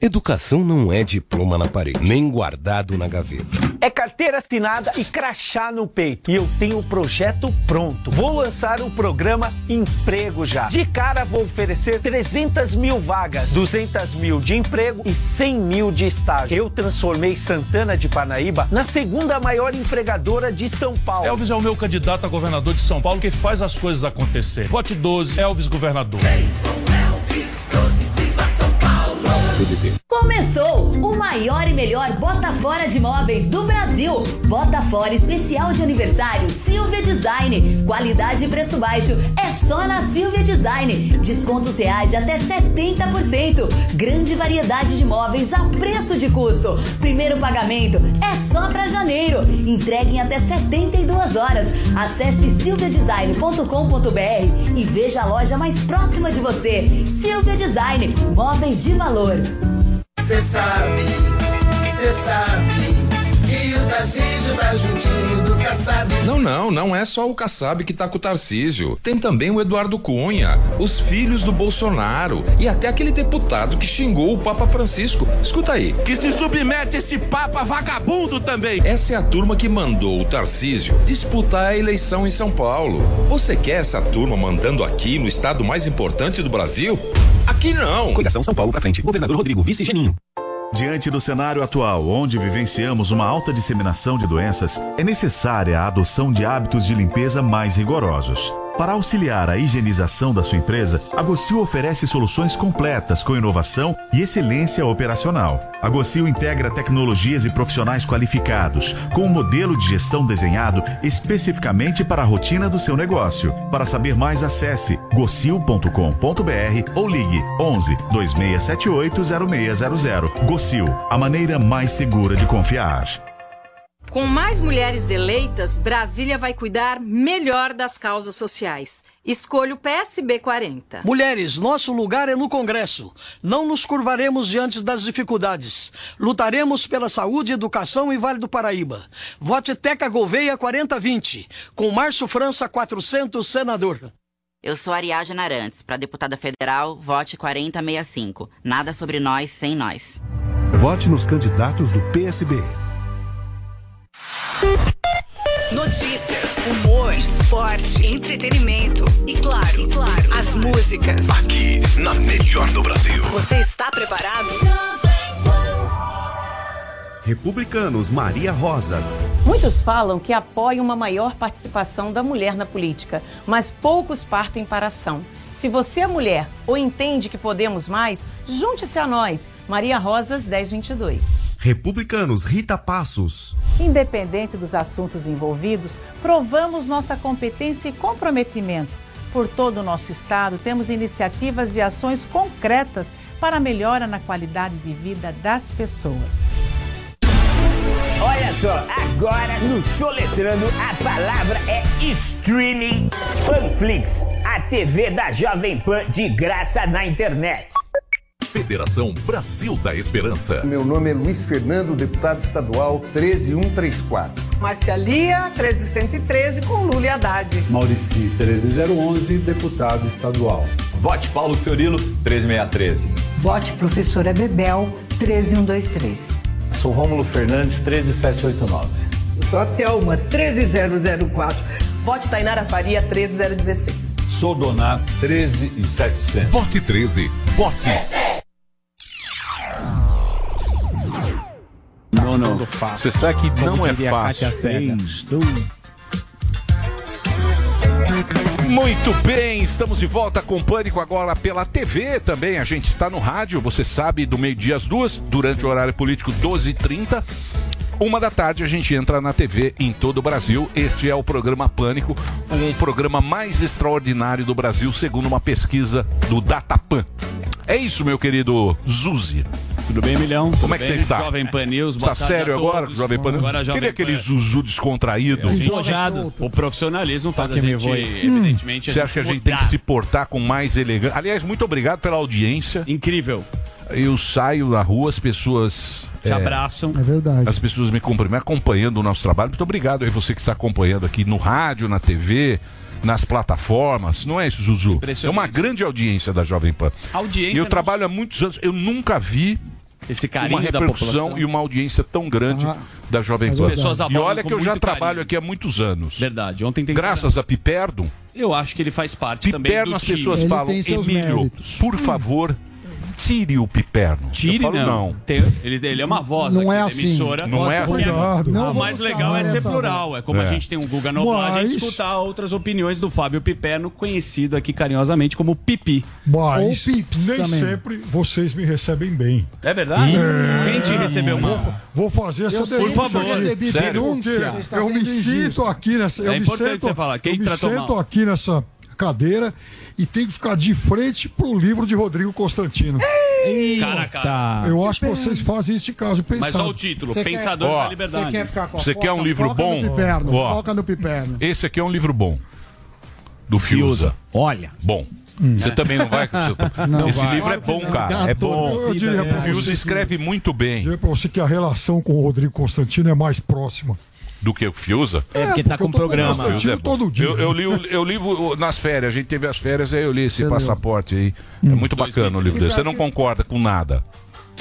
Educação não é diploma na parede, nem guardado na gaveta. É carteira assinada e crachá no peito. E eu tenho o projeto pronto. Vou lançar o programa Emprego Já. De cara vou oferecer trezentas mil vagas, duzentas mil de emprego e cem mil de estágio. Eu transformei Santana de Parnaíba na segunda maior empregadora de São Paulo. Elvis é o meu candidato a governador de São Paulo que faz as coisas acontecerem. Vote doze, Elvis governador. Começou o maior e melhor Bota Fora de Móveis do Brasil. Bota Fora especial de aniversário Silvia Design. Qualidade e preço baixo é só na Silvia Design. Descontos reais de até setenta por cento. Grande variedade de móveis a preço de custo. Primeiro pagamento é só para janeiro. Entregue em até setenta e duas horas. Acesse silvia design ponto com ponto br e veja a loja mais próxima de você. Silvia Design, móveis de valor. Cê sabe, cê sabe que o Tarcísio tá juntinho do Kassab. Não, não, não é só o Kassab que tá com o Tarcísio. Tem também o Eduardo Cunha, os filhos do Bolsonaro e até aquele deputado que xingou o Papa Francisco. Escuta aí. Que se submete a esse Papa vagabundo também. Essa é a turma que mandou o Tarcísio disputar a eleição em São Paulo. Você quer essa turma mandando aqui no estado mais importante do Brasil? Aqui não. Coligação São Paulo pra frente. Governador Rodrigo, vice Geninho. Diante do cenário atual, onde vivenciamos uma alta disseminação de doenças, é necessária a adoção de hábitos de limpeza mais rigorosos. Para auxiliar a higienização da sua empresa, a Gocil oferece soluções completas com inovação e excelência operacional. A Gocil integra tecnologias e profissionais qualificados, com um modelo de gestão desenhado especificamente para a rotina do seu negócio. Para saber mais, acesse gocil ponto com ponto br ou ligue onze, dois seis sete oito, zero seis zero zero. Gocil, a maneira mais segura de confiar. Com mais mulheres eleitas, Brasília vai cuidar melhor das causas sociais. Escolha o P S B quarenta. Mulheres, nosso lugar é no Congresso. Não nos curvaremos diante das dificuldades. Lutaremos pela saúde, educação e Vale do Paraíba. Vote Teca Gouveia quarenta vinte, com Márcio França quatrocentos, senador. Eu sou Ariadna Arantes, para deputada federal, vote quarenta sessenta e cinco. Nada sobre nós, sem nós. Vote nos candidatos do P S B. Notícias, humor, esporte, entretenimento e claro, e claro, as músicas. Aqui na melhor do Brasil. Você está preparado? Republicanos, Maria Rosas. Muitos falam que apoiam uma maior participação da mulher na política, mas poucos partem para a ação. Se você é mulher ou entende que podemos mais, junte-se a nós. Maria Rosas, dez vinte e dois. Republicanos, Rita Passos. Independente dos assuntos envolvidos, provamos nossa competência e comprometimento. Por todo o nosso estado, temos iniciativas e ações concretas para a melhora na qualidade de vida das pessoas. Olha só, agora no Soletrando, a palavra é streaming. Panflix, a T V da Jovem Pan de graça na internet. Federação Brasil da Esperança. Meu nome é Luiz Fernando, deputado estadual treze mil cento e trinta e quatro. Marcialia, treze mil cento e treze, com Lula e Haddad. Maurici, treze mil e onze, deputado estadual. Vote Paulo Fiorilo, treze mil seiscentos e treze. Vote Professora Bebel, treze mil cento e vinte e três. Sou Rômulo Fernandes, treze mil setecentos e oitenta e nove. Eu sou a Thelma, treze mil e quatro. Vote Tainara Faria, treze mil e dezesseis. Sou Donato, treze mil e setecentos. Vote treze, vote... Não, não. Você sabe que não é fácil. Muito bem, estamos de volta com Pânico agora pela T V também. A gente está no rádio, você sabe, do meio-dia às duas, durante o horário político doze e trinta. Uma da tarde a gente entra na T V em todo o Brasil. Este é o programa Pânico, um programa mais extraordinário do Brasil, segundo uma pesquisa do Datapan. É isso, meu querido Zuzi. Tudo bem, Milhão? Tudo Como é que bem? Você está? Jovem Pan News. Está sério agora, Jovem Pan News? Agora, Jovem Queria Pan... aquele Zuzu descontraído. Despojado. O profissionalismo faz a gente, evidentemente... Hum. A você gente acha que a gente tem que se portar com mais elegância? Aliás, muito obrigado pela audiência. Incrível. Eu saio na rua, as pessoas... Te é, abraçam. É verdade. As pessoas me cumprimentam, acompanhando o nosso trabalho. Muito obrigado aí você que está acompanhando aqui no rádio, na T V... nas plataformas, não é isso, Zuzu? É uma grande audiência da Jovem Pan. Audiência. Eu não... trabalho há muitos anos, eu nunca vi esse carinho, uma repercussão da e uma audiência tão grande ah, da Jovem Pan. É e olha que eu já carinho. trabalho aqui há muitos anos. Verdade. Ontem tem Graças que... a Piperno. Eu acho que ele faz parte Piperno, também do as time. Pessoas ele falam, Emílio, méritos. por hum. favor... Tire o Piperno. Tire, falo, não. não. Tem, ele, ele é uma voz não aqui, é assim. emissora. Não Nossa, é assim. É, não o mais legal é ser plural. É como é. a gente tem um Guga Noblar, mas... a gente escutar outras opiniões do Fábio Piperno, conhecido aqui carinhosamente como Pipi. Mas, Ou Pips nem também. sempre vocês me recebem bem. É verdade? É. Quem te recebeu mal? Vou, vou fazer essa eu denúncia. Por favor. Recebi denúncia. Eu me sinto aqui nessa... É importante você falar. Quem tratou mal? Eu me sinto aqui nessa cadeira... E tem que ficar de frente pro livro de Rodrigo Constantino. Eita. Cara, cara. Eu acho que vocês fazem isso de caso pensado. Mas olha o título, Cê Pensadores quer... da Liberdade. Você quer ficar com Você quer um livro Foca bom? No Piperno. Ó. Foca no Piperno. Esse aqui é um livro bom. Do Fiusa. Olha. Bom. Você hum. também não vai... Não Esse vai. livro é bom, cara. É bom. Eu diria pra você, o Fiusa escreve muito bem. Eu diria pra você que a relação com o Rodrigo Constantino é mais próxima. Do que o Fiusa? É, porque tá porque com o programa. É todo dia. Eu, eu li, eu li o, nas férias, a gente teve as férias, aí eu li esse Entendeu? passaporte aí. Hum. É muito bacana o livro dele. Você não concorda com nada?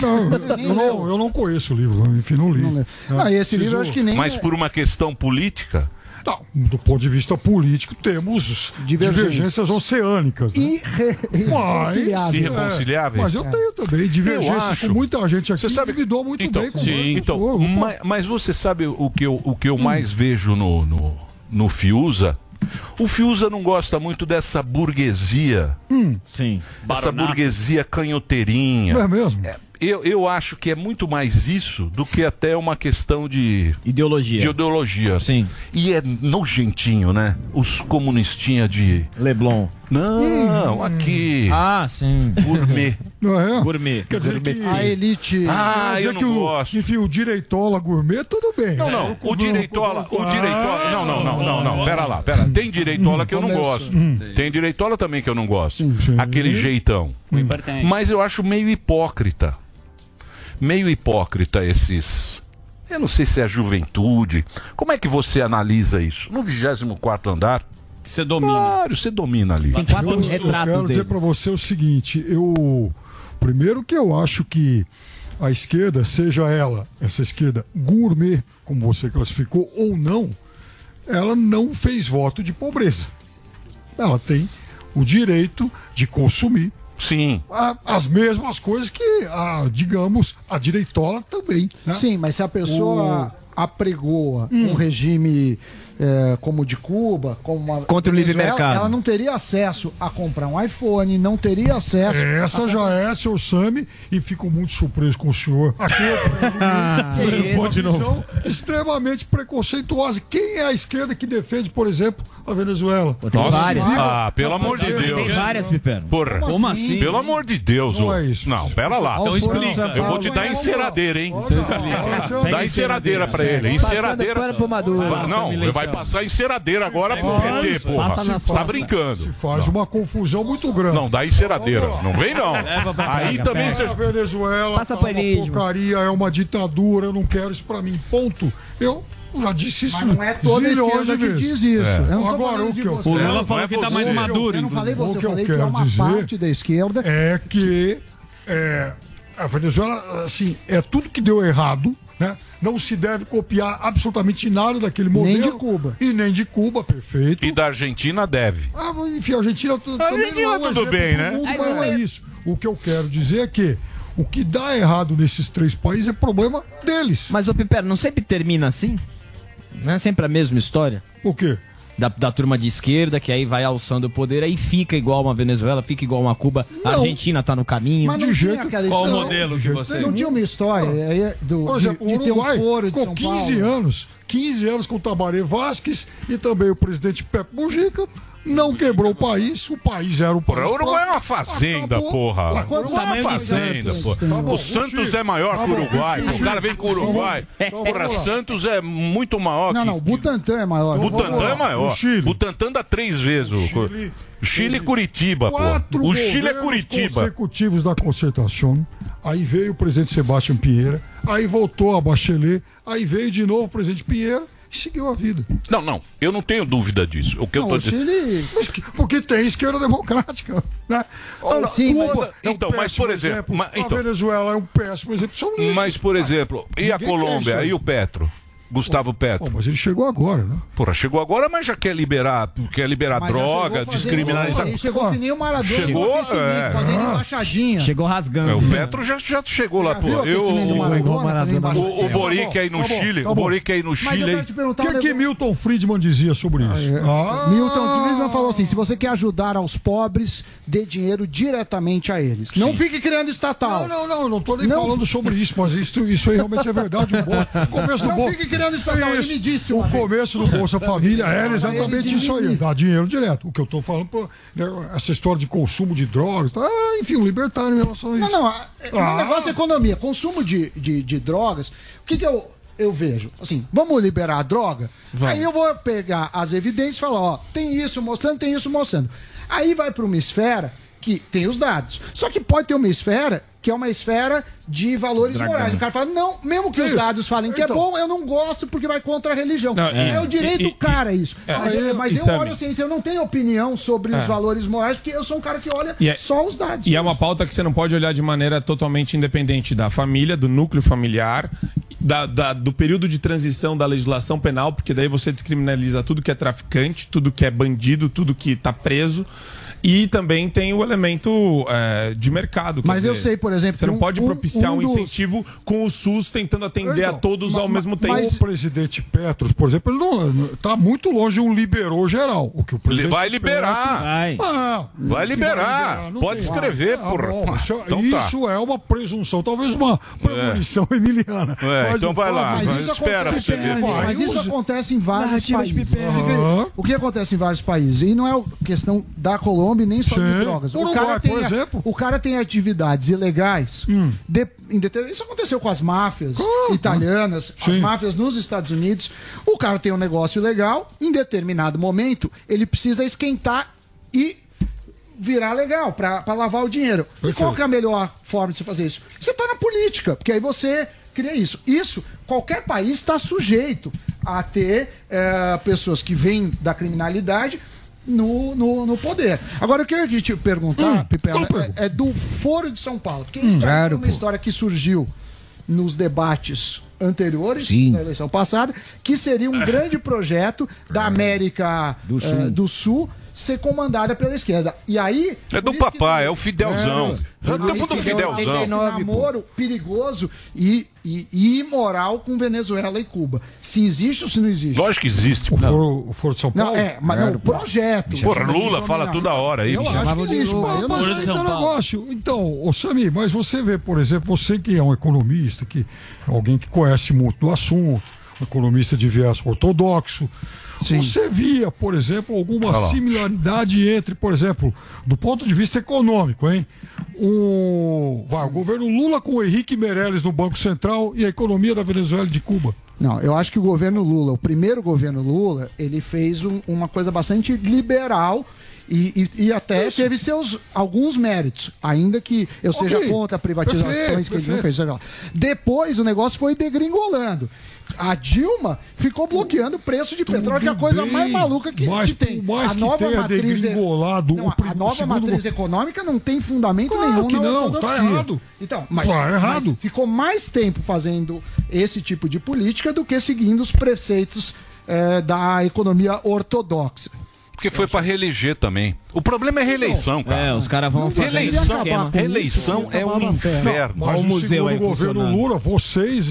Não, eu não, eu não conheço o livro, enfim, não li. Não, não. Ah, esse Preciso... livro eu acho que nem... Mas por uma questão política... Não, do ponto de vista político, temos divergências, divergências oceânicas. Né? Irre... Mas, irreconciliáveis. É, mas eu tenho também divergências acho... com muita gente aqui. Você sabe que me dou muito então, bem com sim. Então, porra, mas, mas você sabe o que eu, o que eu hum. mais vejo no, no, no Fiusa? O Fiusa não gosta muito dessa burguesia. Hum. Sim. Essa Baronato. burguesia canhoteirinha. Não é mesmo? É. Eu, eu acho que é muito mais isso do que até uma questão de... Ideologia. De ideologia. Sim. E é nojentinho, né? Os comunistinha de... Leblon. Não, hum. aqui. Ah, sim. Gourmet. Não é? Gourmet. Quer dizer gourmet. Que a elite... Ah, ah eu não que gosto. O, que o direitola gourmet, tudo bem. Não, não. É, o direitola... O direitola... Ah, não, não, não, não, não. Pera lá, pera. Tem direitola que eu não gosto. Tem direitola também que eu não gosto. Aquele jeitão. Mas eu acho meio hipócrita. Meio hipócrita esses... Eu não sei se é a juventude. Como é que você analisa isso? No vigésimo quarto andar... Você domina. Claro, você domina ali. Tem quatro eu, retratos eu quero dizer para você o seguinte, eu... Primeiro que eu acho que a esquerda, seja ela, essa esquerda gourmet, como você classificou, ou não, ela não fez voto de pobreza. Ela tem o direito de consumir. Sim. As mesmas coisas que, a, digamos, a direitola também. Né? Sim, mas se a pessoa o... apregoa hum. um regime é, como o de Cuba, como uma... Contra o livre mercado. Ela não teria acesso a comprar um iPhone, não teria acesso... Essa a... já é, seu Sami, e fico muito surpreso com o senhor. Aqui é uma visão extremamente preconceituosa. Quem é a esquerda que defende, por exemplo... A Venezuela. Pô, tem Nossa, várias. Ah, pelo amor de Deus. Tem várias, Piperno. Porra, como assim? Pelo amor de Deus. Não é isso. Não, pera lá. Então explica. Eu vou te dar enceradeira, hein? Dá enceradeira pra ele. Enceradeira. Não, vai passar enceradeira agora pro P T, porra. Você tá brincando. Se faz uma confusão muito grande. Não, dá enceradeira. Não vem, não. Aí também você... A Venezuela é uma porcaria, é uma ditadura, eu não quero isso pra mim. Ponto. Eu... Já disse isso. Mas não é toda esquerda que diz isso. É. Agora, o que eu quero. Ela falou que está mais maduro. Eu não falei você, eu falei que é uma parte da esquerda. É que é, a Venezuela, assim, é tudo que deu errado, né? Não se deve copiar absolutamente nada daquele modelo. Nem de Cuba. E nem de Cuba, perfeito. E da Argentina deve. Ah, enfim, a Argentina, a Argentina não é tudo bem, né? Mas não é isso. O que eu quero dizer é que o que dá errado nesses três países é problema deles. Mas, ô Piperno, não sempre termina assim? Não é sempre a mesma história? O quê? Da, da turma de esquerda, que aí vai alçando o poder, aí fica igual uma Venezuela, fica igual uma Cuba. Não. A Argentina tá no caminho. Mas não de jeito... aquela... Qual o modelo de que você... Não tinha uma história é, do, por exemplo, de, de ter um foro de São Paulo. quinze anos, quinze anos com o Tabaré Vasquez e também o presidente Pepe Mujica. Não quebrou o país, o país era um país. O Uruguai é uma fazenda, acabou. Porra. O Uruguai é uma fazenda, porra. Tá bom, o Santos é maior tá que o Uruguai. O cara vem com o Uruguai. Então, porra, Santos é muito maior não, que. Não, não, o Butantã é maior. Butantã é maior. O Butantã dá três vezes o. Chile, Chile e Curitiba, pô. O Chile é Curitiba. Consecutivos da Concertação. Aí veio o presidente Sebastião Pinheira. Aí voltou a Bachelet. Aí veio de novo o presidente Pinheira. Seguiu a vida. Não, não, eu não tenho dúvida disso. O que não, eu tô dizendo. Ele... Porque tem esquerda democrática, né? Não, não, sim, Cuba mas... É um então, mas por exemplo, exemplo. Mas, então... a Venezuela é um péssimo exemplo. São lixo, mas por exemplo, cara. E a Ninguém Colômbia, e o Petro? Gustavo Petro. Pô, mas ele chegou agora, né? Porra, chegou agora, mas já quer liberar, quer liberar mas droga, descriminalizar. Ele chegou que nem o Maradona. Chegou, chegou é. fazendo ah. baixadinha. Chegou rasgando. É, o Petro já, já chegou já lá, pô. Eu, o Maradona, o, Maradona, o, o Boric aí no tá bom, Chile. Tá o Boric aí no Chile. O que, que, que Milton Friedman dizia sobre isso? Ah, ah. Milton Friedman falou assim: se você quer ajudar aos pobres, dê dinheiro diretamente a eles. Sim. Não fique criando estatal. Não, não, não, não tô nem não. falando sobre isso, mas isso, isso aí realmente é verdade. O começo do bom. Isso. Me disse, o começo do Bolsa Família era exatamente isso aí, dar dinheiro direto. O que eu tô falando, pro, essa história de consumo de drogas, tá? Enfim, o libertário em relação a isso. Não, não, ah. o negócio é economia, consumo de, de, de drogas, o que que eu, eu vejo? Assim, vamos liberar a droga? Vai. Aí eu vou pegar as evidências e falar, ó, tem isso mostrando, tem isso mostrando. Aí vai para uma esfera que tem os dados, só que pode ter uma esfera que é uma esfera de valores Dragão. morais. O cara fala, não, mesmo que isso. os dados falem que então. é bom, eu não gosto porque vai contra a religião. Não, é, é o direito e, do cara isso. É, mas eu, mas eu olho assim, eu não tenho opinião sobre é. os valores morais, porque eu sou um cara que olha é, só os dados. E é uma pauta que você não pode olhar de maneira totalmente independente da família, do núcleo familiar, da, da, do período de transição da legislação penal, porque daí você descriminaliza tudo que é traficante, tudo que é bandido, tudo que está preso. E também tem o elemento é, de mercado. Mas dizer, eu sei, por exemplo... Você não um, pode propiciar um, um, um incentivo dos... com o SUS tentando atender então, a todos mas, ao mesmo tempo. Mas o presidente Petro, por exemplo, ele está muito longe, um liberou geral. O que o presidente vai liberar. Vai. Ah, vai liberar. Vai liberar. Pode tem. escrever, ah, porra. Ah, isso então, isso tá. é uma presunção, talvez uma premonição é. emiliana. É, então vai lá, mas mas isso espera. Acontece, é, mas isso acontece em vários países. Uhum. O que acontece em vários países? E não é questão da Colômbia nem só Sim. de drogas. O Uruguai, cara tem, por exemplo. O cara tem atividades ilegais. Hum. De, em deter... Isso aconteceu com as máfias uh, italianas, sim. as máfias nos Estados Unidos. O cara tem um negócio ilegal, em determinado momento, ele precisa esquentar e virar legal para lavar o dinheiro. Perfeito. E qual que é a melhor forma de você fazer isso? Você tá na política, porque aí você cria isso. Isso, qualquer país está sujeito a ter é, pessoas que vêm da criminalidade no, no, no poder. Agora, o que eu queria te perguntar, hum, Piperno, é, é do Foro de São Paulo. Porque hum, claro, é uma pô. história que surgiu nos debates anteriores, Sim. na eleição passada, que seria um é. grande projeto da América do Sul, uh, do Sul ser comandada pela esquerda. E aí... É do papai, não... é o Fidelzão. É, é o tempo do Fidelzão. Esse namoro perigoso e, e, e imoral com Venezuela e Cuba. Se existe ou se não existe? Lógico que existe. O Foro, o Foro de São Paulo? Não, é, mas não, o projeto. Porra, Lula fala toda hora aí. Eu acho que existe, mas eu não sei o negócio. Então, ô Samir, mas você vê, por exemplo, você que é um economista, que é alguém que conhece muito do assunto, um economista de viés ortodoxo, Sim. você via, por exemplo, alguma Olá. similaridade entre, por exemplo, do ponto de vista econômico, hein? O, vai, o governo Lula com o Henrique Meirelles no Banco Central e a economia da Venezuela e de Cuba? Não, eu acho que o governo Lula, o primeiro governo Lula, ele fez um, uma coisa bastante liberal e, e, e até Isso. teve seus, alguns méritos, ainda que eu okay. seja contra privatizações perfeito, que perfeito. ele não fez. Depois o negócio foi degringolando. A Dilma ficou bloqueando o preço de Tudo petróleo, que é a coisa bem, mais maluca que mas, tem. Mas a nova que matriz, é... não, a nova matriz go... econômica não tem fundamento claro nenhum. Que não, não tá errado. Então, mas, tá errado. Mas ficou mais tempo fazendo esse tipo de política do que seguindo os preceitos eh, da economia ortodoxa. Porque foi para reeleger também. O problema é reeleição, cara. É, os caras vão fazer reeleição, isso, reeleição isso, é um inferno. Não, mas o museu segundo o governo Lula, vocês,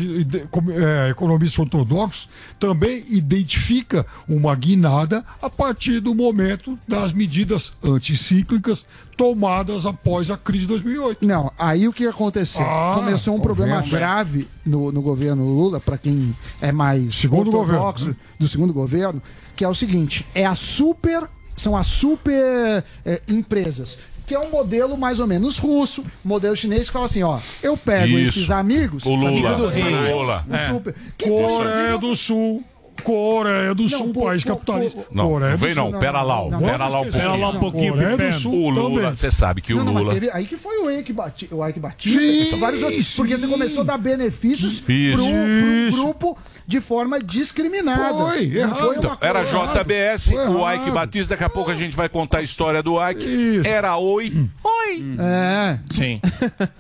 é, economistas ortodoxos, também identifica uma guinada a partir do momento das medidas anticíclicas tomadas após a crise de dois mil e oito. Não, aí o que aconteceu? Ah, Começou um problema vendo? grave no, no governo Lula, para quem é mais segundo ortodoxo governo, né? do segundo governo, que é o seguinte, é a super, são as super é, empresas, que é um modelo mais ou menos russo, modelo chinês que fala assim, ó, eu pego Isso. esses amigos, o Lula, amigos do Lula, Lula. É. Super, que Coreia do Sul, Coreia do não, Sul, por, país por, capitalista. Por, não, Coreia não vem não, não, pera lá, não, não, pera não, lá um pouquinho. Pera lá um pouquinho, Coreia do Sul, o Lula, você sabe que não, o não, Lula... Teve, aí que foi o Eike Batista, o Eike Batista sim, vários outros, porque você começou a dar benefícios pro, pro grupo de forma discriminada. Foi, foi então, era J B S, foi o Eike Batista, daqui a pouco a gente vai contar a história do Eike. Era Oi. Hum. Oi. Hum. É. Sim.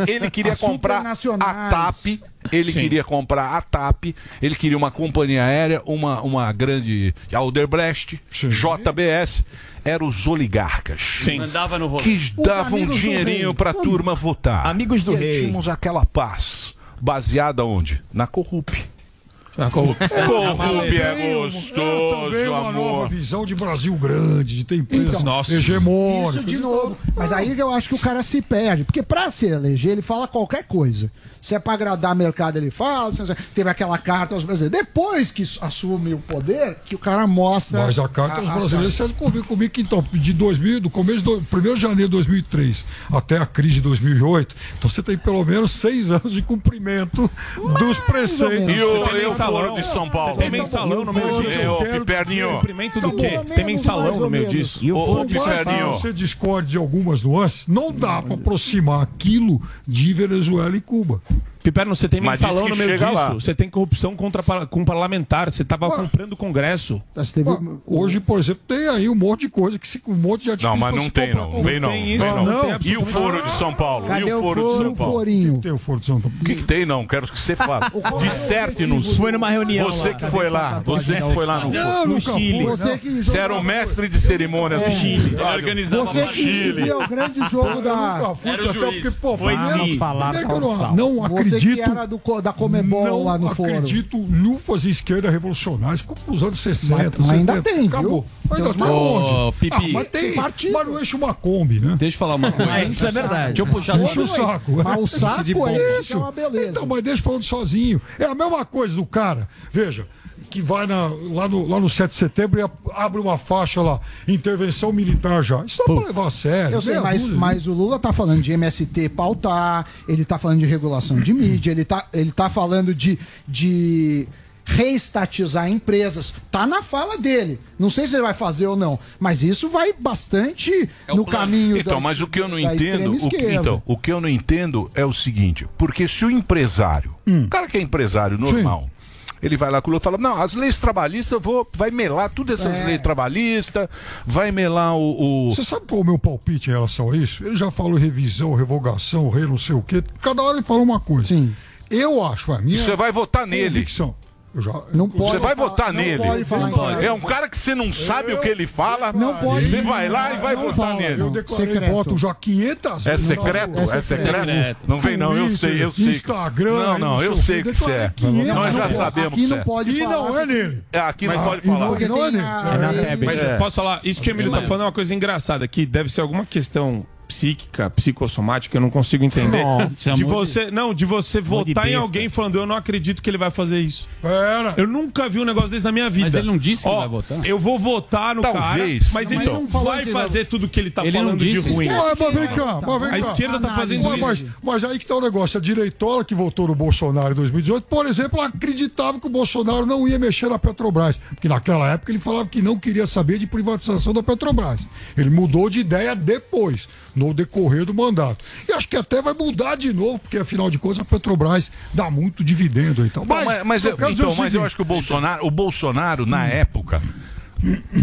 Ele queria a comprar a TAP, ele Sim. queria comprar a TAP, ele queria uma companhia aérea, uma, uma grande Alderbrecht, Sim. J B S. Eram os oligarcas Sim. No que os davam um dinheirinho pra turma votar. Amigos do e rei. Tínhamos aquela paz, baseada onde? Na corrupção. A corrupção. Corrupção é gostoso, é uma amor. Nova visão de Brasil grande, de ter empresas então, hegemônicas. Isso de novo. Mas aí eu acho que o cara se perde. Porque pra se eleger, ele fala qualquer coisa. Se é pra agradar o mercado, ele fala. Teve aquela carta aos brasileiros. Depois que assume o poder, que o cara mostra... Mas a carta aos brasileiros, vocês convêm comigo que então, de dois mil, do começo do primeiro de janeiro de dois mil e três até a crise de dois mil e oito, então você tem pelo menos seis anos de cumprimento mais dos preceitos. E o Foro de São Paulo. Tem mensalão no meio disso. Ô, Piperninho. Cumprimento do quê? Você tem mensalão no meio disso. Ô, Piperninho. Você discorde de algumas nuances, não dá para aproximar aquilo de Venezuela e Cuba. Piperno, você tem mensalão no meio disso. Lá. Você tem corrupção contra, com parlamentar. Você estava comprando o Congresso. Teve... Ué, hoje, por exemplo, tem aí um monte de coisa, que se, um monte de artifício. Não, mas não tem, não. Vem não. Tem isso, não, não. Tem e o Foro de São Paulo? Cadê e o Foro, foro de São Paulo? O que, o Foro de São Paulo? O que, que tem, não? Quero que você fale. Disserte-nos. Foi numa reunião. Você que foi lá. Você que foi lá no Foro. No Chile. Você era o mestre de cerimônia do Chile. Organizava no Chile. Você o grande jogo da... Era o juiz. Não acredito. Era do, da Comebol não lá no fórum. Não acredito lufas de esquerda revolucionárias. Ficou pros anos sessenta, mas, mas ainda setenta, tem, acabou. Mas ainda tem onde? Pipi. Ah, mas tem, partido. Mas não enche uma Kombi, né? Deixa eu falar uma coisa. Mas isso é verdade. Deixa eu puxar deixa o saco. Mas né? o saco de é isso. É uma beleza. Então, mas deixa falando sozinho. É a mesma coisa do cara. Veja. Que vai na, lá, no, lá no sete de setembro e abre uma faixa lá, intervenção militar já. Isso não é pra levar a sério. Eu sei, mas, mas o Lula tá falando de M S T pautar, ele tá falando de regulação de mídia, ele tá, ele tá falando de, de reestatizar empresas. Tá na fala dele. Não sei se ele vai fazer ou não, mas isso vai bastante é no plano. Caminho então, das, mas o que eu não entendo, o que, então, o que eu não entendo é o seguinte, porque se o empresário, hum. o cara que é empresário normal, sim. Ele vai lá com o Lula e fala, não, as leis trabalhistas, eu vou, vai melar todas essas é. leis trabalhistas, vai melar o, o... Você sabe qual é o meu palpite em relação a isso? Ele já falou revisão, revogação, rei não sei o quê, cada hora ele fala uma coisa. Sim. Eu acho a minha... E você vai votar nele. Já, não você pode vai falar, votar não nele. Pode falar, não é um cara que você não sabe eu, o que ele fala. Não pode, você vai lá e vai não votar fala, nele. Eu declarei secreto. Voto já quinhentas vezes. É secreto? Não, é secreto. É secreto. Não vem não, eu sei, eu sei. Instagram. Não, não, eu sei que você é. Nós já sabemos que você é. E não é nele. Aqui não pode falar. Não é nele. Mas posso falar, isso que o Emílio tá falando é uma coisa engraçada, que deve ser alguma questão... psíquica, psicossomática, eu não consigo entender. Nossa, de você, não, de você votar em alguém falando, eu não acredito que ele vai fazer isso. Pera. Eu nunca vi um negócio desse na minha vida. Mas ele não disse que ó, vai votar. Eu vou votar no Talvez. Cara, mas então. Ele não vai fazer tudo que ele tá ele falando de ruim. Ah, mas vem cá, mas vem cá. A esquerda tá fazendo ah, mas, isso. Mas aí que tá o negócio. A direitola que votou no Bolsonaro em dois mil e dezoito, por exemplo, acreditava que o Bolsonaro não ia mexer na Petrobras. Porque naquela época ele falava que não queria saber de privatização da Petrobras. Ele mudou de ideia depois. No decorrer do mandato. E acho que até vai mudar de novo, porque afinal de contas a Petrobras dá muito dividendo. Então, mas, mas, mas, eu, eu, então, mas eu acho que o Bolsonaro, o Bolsonaro na hum. época,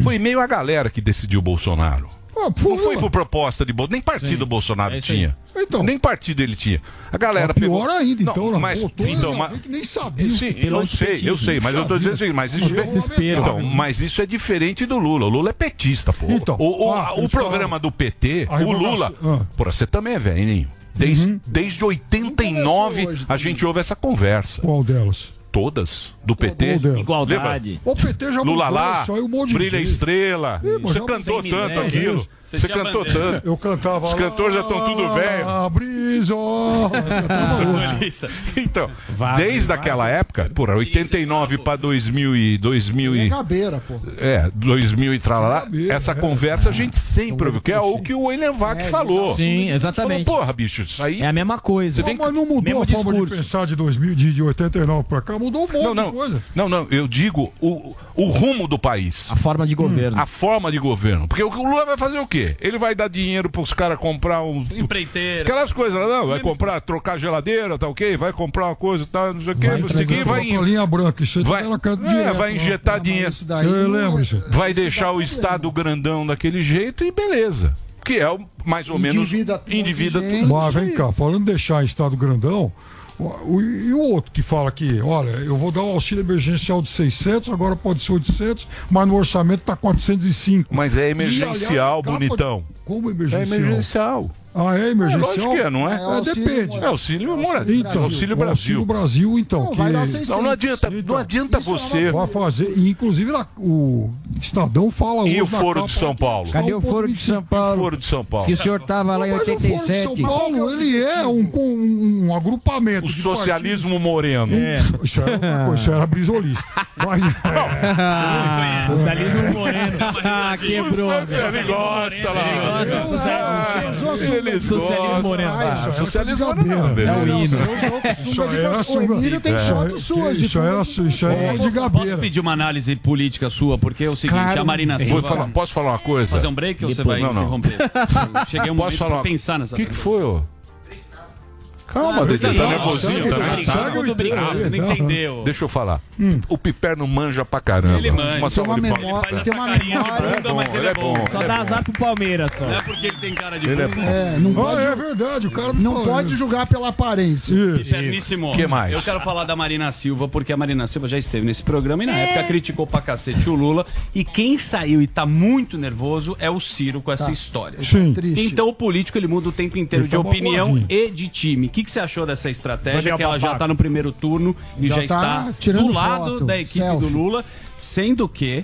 foi meio a galera que decidiu o Bolsonaro. Ah, não foi por proposta de Bolsonaro. Nem partido Sim, o Bolsonaro é tinha. Então, nem partido ele tinha. A galera ah, pior pegou... ainda, então. Não, mas, voltou, então mas... nem sabia. Sim, eu sei, eu sei. Mas eu tô dizendo assim, mas isso, é... então, mas isso é diferente do Lula. O Lula é petista, pô. Então, o o, ah, o programa fala... do P T, aí o Lula... Ah. Porra, você também é velhinho. Desde, uhum. desde oitenta e nove hoje, a gente ouve essa conversa. Qual delas? Todas do P T. Igualdade. Lembra? O P T já Lula lá, só um monte de brilha dia. Estrela. Ih, você cantou tanto é, aquilo. Você, você cantou bandeira. Tanto. Eu cantava. Os cantores já estão tudo velho. A brisa. Então, vale, desde vale, aquela vale. Época, por oitenta e nove para dois mil e dois mil e Gabeira, pô. É, dois mil e tralala. Essa é, conversa é, a gente sempre ouviu, que é o que o William Vac é, falou. Sim, exatamente. Falou, porra, bicho, isso aí. É a mesma coisa. Não, mas não mudou a forma de pensar de dois mil, de oitenta e nove para cá. Mudou um monte não, não, de coisa. Não, não, eu digo o, o rumo do país. A forma de governo. Hum. A forma de governo. Porque o Lula vai fazer o quê? Ele vai dar dinheiro pros caras comprar um... empreiteira. Aquelas coisas, não. Vai comprar, trocar geladeira, tá ok? Vai comprar uma coisa, tá, não sei o quê. Vai seguir, vai... Linha branca, isso vai, é, direto, vai injetar não, dinheiro. Isso daí, eu lembro, isso. Vai deixar o Estado grandão daquele jeito e beleza. Que é mais ou menos... Individa tudo. Individa tudo. Mas vem cá, falando deixar o Estado grandão... E o outro que fala que, olha, eu vou dar um auxílio emergencial de seiscentos, agora pode ser oitocentos, mas no orçamento está quatrocentos e cinco. Mas é emergencial, e, aliás, bonitão. De... Como emergencial? É emergencial. Ah, é emergencial? É, lógico que é, não é? É, auxílio, é depende. É auxílio moradia. Então, auxílio Brasil. Auxílio Brasil, então. Não, que... vai dar seiscentos. Então não adianta, então, não adianta você... Vai fazer, e, inclusive na, o Estadão fala... E o Foro de São Paulo? Cadê o Foro de São Paulo? O Foro de São Paulo. Que o senhor estava lá em oitenta e sete. O Foro de São Paulo, ele é um, um, um agrupamento... O socialismo moreno. É. Isso era outra coisa, isso era brisolista. Mas, é, não, socialismo moreno. Ah, quebrou. Ele gosta lá. Ele gosta lá. Socialismo moreno. Ah, socialismo moreno. É o hino. O Emílio tem foto sua. Isso era de Gabeira. Posso pedir uma análise política sua? Porque é o seguinte, claro. A Marina Silva... Falar, posso falar uma coisa? Fazer um break ou você vai não, não. interromper? Eu cheguei um posso momento falar... pra pensar nessa coisa. O que, que foi, ô? Calma, Dedê. Tá nervosinho, tá? Muito obrigado, não entendeu. Deixa eu falar. Hum. O Piperno manja pra caramba. Ele manja. Uma tem uma memória, ele tem uma memória. Bunda, mas ele é bom. Só dá azar pro Palmeiras, só. Não é porque ele tem cara de bunda. É, não pode... Ah, é verdade, o cara não falou. Pode julgar pela aparência. Piperníssimo. O que mais? Eu quero falar da Marina Silva, porque a Marina Silva já esteve nesse programa e na é. época criticou pra cacete o Lula. E quem saiu e tá muito nervoso é o Ciro com essa tá. história. Sim. Então o político, ele muda o tempo inteiro ele de tá opinião e de time. O que, que você achou dessa estratégia? Que ela já tá no primeiro turno e já, já está tá do lado foto, da equipe selfie. do Lula, sendo que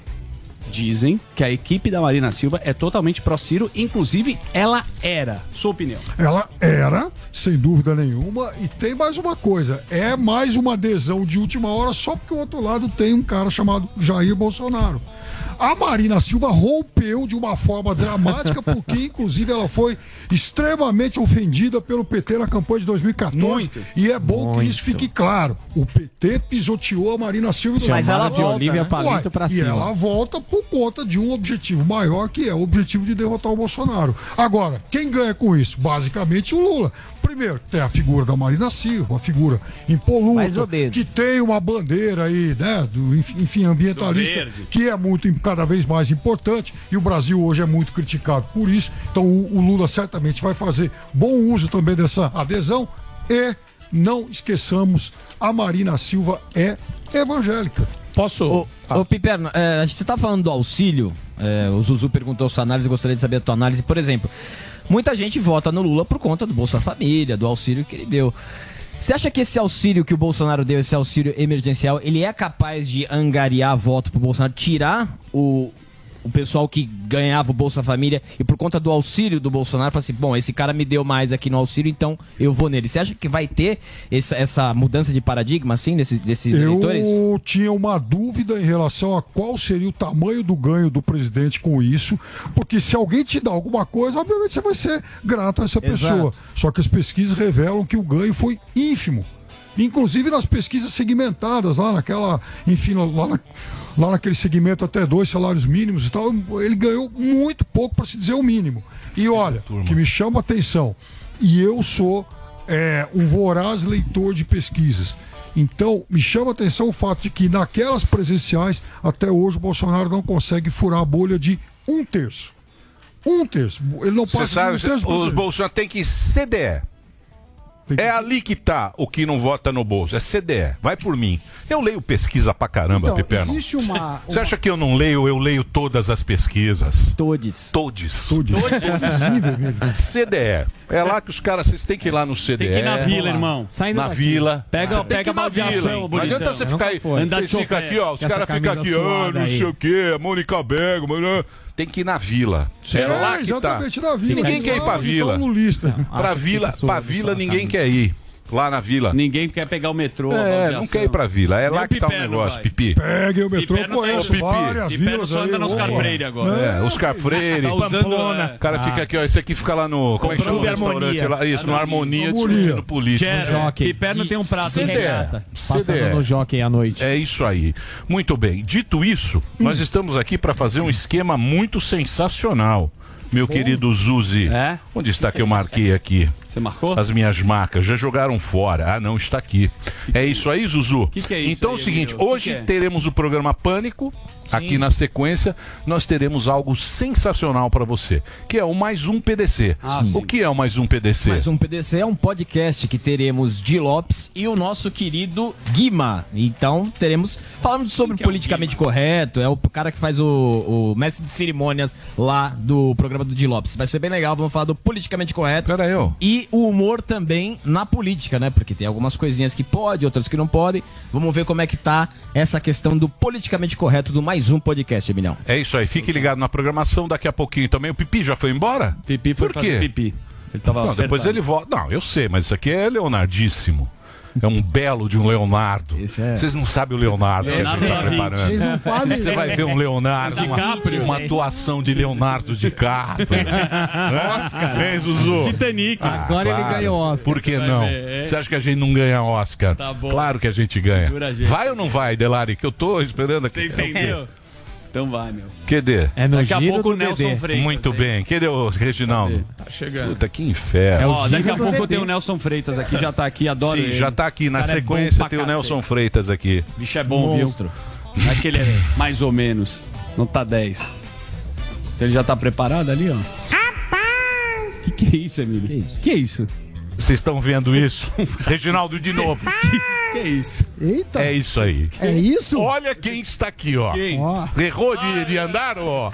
dizem que a equipe da Marina Silva é totalmente pró-Ciro, inclusive ela era. Sua opinião? Ela era, sem dúvida nenhuma, e tem mais uma coisa, é mais uma adesão de última hora só porque o outro lado tem um cara chamado Jair Bolsonaro. A Marina Silva rompeu de uma forma dramática, porque inclusive ela foi extremamente ofendida pelo P T na campanha de dois mil e quatorze. Muito. E é bom Muito. que isso fique claro. O P T pisoteou a Marina Silva. Do Mas ela volta, de Olívia né? Palito pra cima. E ela volta por conta de um objetivo maior, que é o objetivo de derrotar o Bolsonaro. Agora, quem ganha com isso? Basicamente o Lula. Primeiro, tem a figura da Marina Silva, a figura impoluta, que tem uma bandeira aí, né, do, enfim, ambientalista, que é muito importante, cada vez mais importante, e o Brasil hoje é muito criticado por isso. Então o, o Lula certamente vai fazer bom uso também dessa adesão. E não esqueçamos, a Marina Silva é evangélica. Posso? Ô, ah. ô Piperno, é, a gente tá falando do auxílio, é, o Zuzu perguntou sua análise, gostaria de saber a tua análise. Por exemplo, muita gente vota no Lula por conta do Bolsa Família, do auxílio que ele deu. Você acha que esse auxílio que o Bolsonaro deu, esse auxílio emergencial, ele é capaz de angariar voto pro Bolsonaro, tirar o, o pessoal que ganhava o Bolsa Família e por conta do auxílio do Bolsonaro, fala assim, bom, esse cara me deu mais aqui no auxílio, então eu vou nele. Você acha que vai ter essa, essa mudança de paradigma, assim, desses, desses eu eleitores? Eu tinha uma dúvida em relação a qual seria o tamanho do ganho do presidente com isso, porque se alguém te dá alguma coisa, obviamente você vai ser grato a essa Exato. pessoa. Só que as pesquisas revelam que o ganho foi ínfimo. Inclusive nas pesquisas segmentadas, lá naquela, enfim, lá na... lá naquele segmento até dois salários mínimos e tal, ele ganhou muito pouco para se dizer o mínimo. E olha, Turma. que me chama a atenção, e eu sou é, um voraz leitor de pesquisas, então me chama a atenção o fato de que naquelas presenciais, até hoje o Bolsonaro não consegue furar a bolha de um terço. Um terço. Ele não passa sabe, de um terço. Os Bolsonaro tem que ceder. É ali que tá o que não vota no bolso. É C D E. Vai por mim. Eu leio pesquisa pra caramba, então, Piperno. Existe uma... Você uma... acha que eu não leio? Eu leio todas as pesquisas. Todes. Todes. Todes. C D E. É lá que os caras, vocês têm que ir lá no C D E. Tem que ir na vila, irmão. Sai na daqui. vila. Pega, pega uma vila. Não adianta você ficar aí. Vocês ficam aqui, ó. Os caras ficam aqui, ó, não sei o quê. Mônica Bergo, mano. Tem que ir na vila. É, é lá que tá. Na vila. Ninguém quer ir pra vila. Não, pra vila, pra vila ninguém quer ir. Lá na vila. Ninguém quer pegar o metrô. É, não quer ir pra vila. É Nem lá que Piperno tá o negócio, vai. Pipi. Pegue o metrô, conheço várias vilas. Piperno só anda aí, no Oscar Freire agora. É, é Oscar Freire. Tá usando, é. O cara ah. fica aqui, ó. Esse aqui fica lá no... Como é que chama o restaurante? Lá, isso, no Harmonia, discutindo política. Piperno tem um prato. Passando no jockey à noite. É isso aí. Muito bem. Dito isso, nós estamos aqui pra fazer um esquema muito sensacional. Meu Bom. querido Zuzi, é? onde está que eu marquei aqui? Você marcou? As minhas marcas, já jogaram fora. Ah, não, está aqui. É isso aí, Zuzu? Que que é isso então aí, é o seguinte, meu? hoje que que é? teremos o programa Pânico. Sim. Aqui na sequência, nós teremos algo sensacional para você, que é o Mais Um P D C. Ah, o que é o Mais Um P D C? Mais Um P D C é um podcast que teremos Di Lopes e o nosso querido Guima. Então, teremos, falamos sobre que politicamente é correto, é o cara que faz o, o mestre de cerimônias lá do programa do Di Lopes. Vai ser bem legal, vamos falar do politicamente correto. Pera aí, ó. E o humor também na política, né? Porque tem algumas coisinhas que pode, outras que não podem. Vamos ver como é que tá essa questão do politicamente correto do Mais Mais um podcast, Emilhão. É isso aí, fique ligado na programação, daqui a pouquinho também. O Pipi já foi embora? Pipi foi Por quê? Pipi. Ele tava não, depois ele volta. Não, eu sei, mas isso aqui é leonardíssimo. É um belo de um Leonardo. Vocês é... não sabem o Leonardo. Leonardo que você tá não fazem. Você vai ver um Leonardo, uma, uma atuação de Leonardo DiCaprio. Oscar. É, Zuzu? Titanic. Ah, Agora claro. ele ganhou Oscar. Por que não? Ver. Você acha que a gente não ganha Oscar? Tá bom. Claro que a gente ganha. A gente. Vai ou não vai, Delari? Que eu tô esperando aqui. Você entendeu? Então vai, meu. Cadê? É no daqui a pouco o Nelson Freitas. Muito bem. Cadê o Reginaldo? Tá chegando. Puta, que inferno. É, ó, daqui a pouco tem o Nelson Freitas aqui, já tá aqui, adoro Sim, ele. já tá aqui. Na sequência é tem o Nelson Freitas aqui. Bicho é bom, Monstro. viu? Aquele é mais ou menos. Não tá dez. Então ele já tá preparado ali, ó. Rapaz! Que que é isso, Emílio? Que isso? Que é isso? Vocês estão vendo isso? Reginaldo de novo. Que, que é isso? Eita. É isso aí. É isso? Olha quem está aqui, ó. Quem? Errou de, de andar, ó.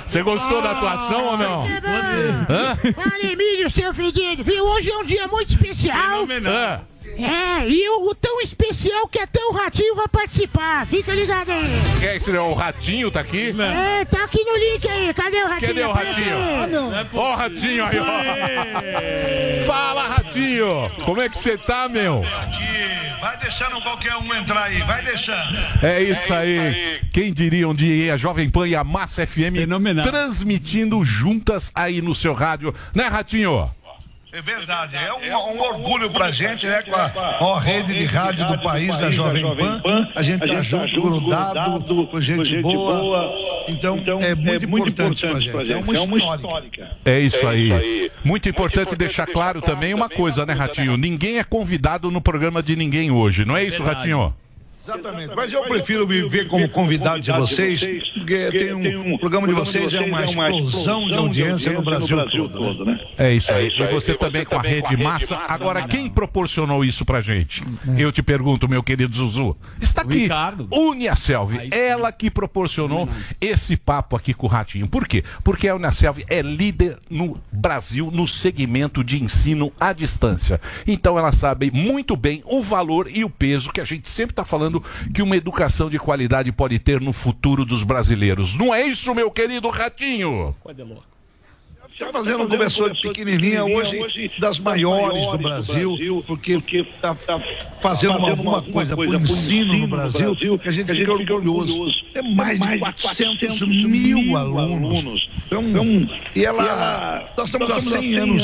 Você gostou ah, da atuação ou não? Você. Olha, Emílio, seu fedido. Viu? Hoje é um dia muito especial. Ah. É, e o, o tão especial que até o Ratinho vai participar. Fica ligado aí. É isso, o Ratinho tá aqui? Não. É, tá aqui no link aí. Cadê o Ratinho? Cadê o Ratinho? Ó ah, o Ratinho aí, ó. Fala, Ratinho. Como é que você tá, meu? Vai deixando qualquer um entrar aí. Vai deixando. É isso, é aí. isso aí. Quem diria um dia a Jovem Pan e a Massa F M Fenomenal. transmitindo juntas aí no seu rádio. Né, Ratinho? É verdade, é um, um orgulho pra gente, né? Com a maior rede de rádio do país, a Jovem Pan. A gente tá junto, grudado, com gente boa. Então, é muito importante pra gente. É uma histórica. É isso aí. Muito importante deixar claro também uma coisa, né, Ratinho? Ninguém é convidado no programa de ninguém hoje, não é isso, Ratinho? Exatamente, mas eu prefiro me ver como convidado de vocês, porque tem um programa de vocês, é uma explosão de audiência no Brasil todo, né? É isso aí, e você também com a Rede Massa. Agora, quem proporcionou isso pra gente? Eu te pergunto, meu querido Zuzu, está aqui, Uniaselvi, ela que proporcionou esse papo aqui com o Ratinho. Por quê? Porque a Uniaselvi é líder no Brasil no segmento de ensino à distância, então ela sabe muito bem o valor e o peso que a gente sempre está falando que uma educação de qualidade pode ter no futuro dos brasileiros. Não é isso, meu querido Ratinho? Está fazendo um começou de pequenininha, hoje das maiores do Brasil, porque está fazendo alguma coisa por ensino no Brasil que a gente fica orgulhoso. É mais de quatrocentos mil alunos. Então, e ela... Nós estamos há cem anos...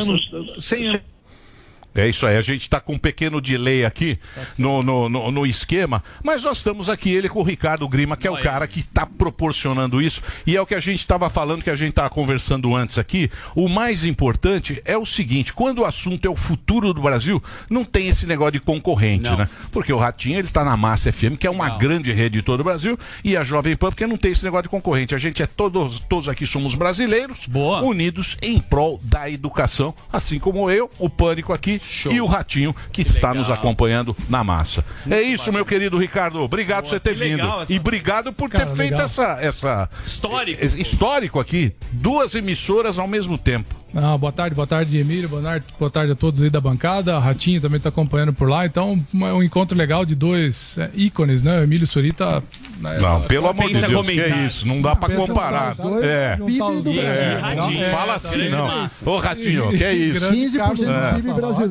É isso aí, a gente está com um pequeno delay aqui no, no, no, no esquema, mas nós estamos aqui, ele com o Ricardo Grima, que é o cara que está proporcionando isso, e é o que a gente estava falando, que a gente estava conversando antes aqui. O mais importante é o seguinte, quando o assunto é o futuro do Brasil, não tem esse negócio de concorrente, não. né? Porque o Ratinho, ele está na Massa F M, que é uma não. grande rede de todo o Brasil, e a Jovem Pan, porque não tem esse negócio de concorrente. A gente é todos, todos aqui somos brasileiros, Boa. unidos em prol da educação, assim como eu, o Pânico aqui, Show. e o Ratinho, que, que está legal. nos acompanhando na Massa. Muito é isso, bacana. meu querido Ricardo. Obrigado por você ter vindo. Essa... E obrigado por Cara, ter feito legal. essa... essa... Histórico. Esse histórico aqui. Duas emissoras ao mesmo tempo. Ah, boa tarde, boa tarde, Emílio. Boa tarde, boa tarde a todos aí da bancada. Ratinho também está acompanhando por lá. Então, um encontro legal de dois é, ícones, né? O Emílio Surita... Né? Não, pelo amor de Deus, que é isso. Não dá para comparar. Dois, é. É. é. Fala assim, não. Ô, Ratinho, que é isso. quinze por cento do P I B brasileiro.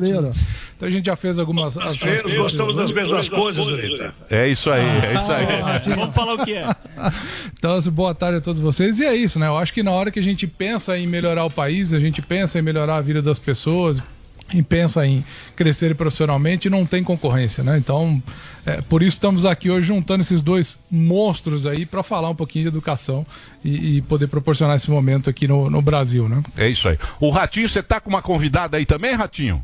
Então a gente já fez algumas... As, as gostamos das mesmas coisas, Zurita. É isso aí, é isso aí. Vamos falar o que é. Então, boa tarde a todos vocês. E é isso, né? Eu acho que na hora que a gente pensa em melhorar o país, a gente pensa em melhorar a vida das pessoas, e pensa em crescer profissionalmente, não tem concorrência, né? Então, é, por isso estamos aqui hoje juntando esses dois monstros aí para falar um pouquinho de educação e, e poder proporcionar esse momento aqui no, no Brasil, né? É isso aí. O Ratinho, você tá com uma convidada aí também, Ratinho?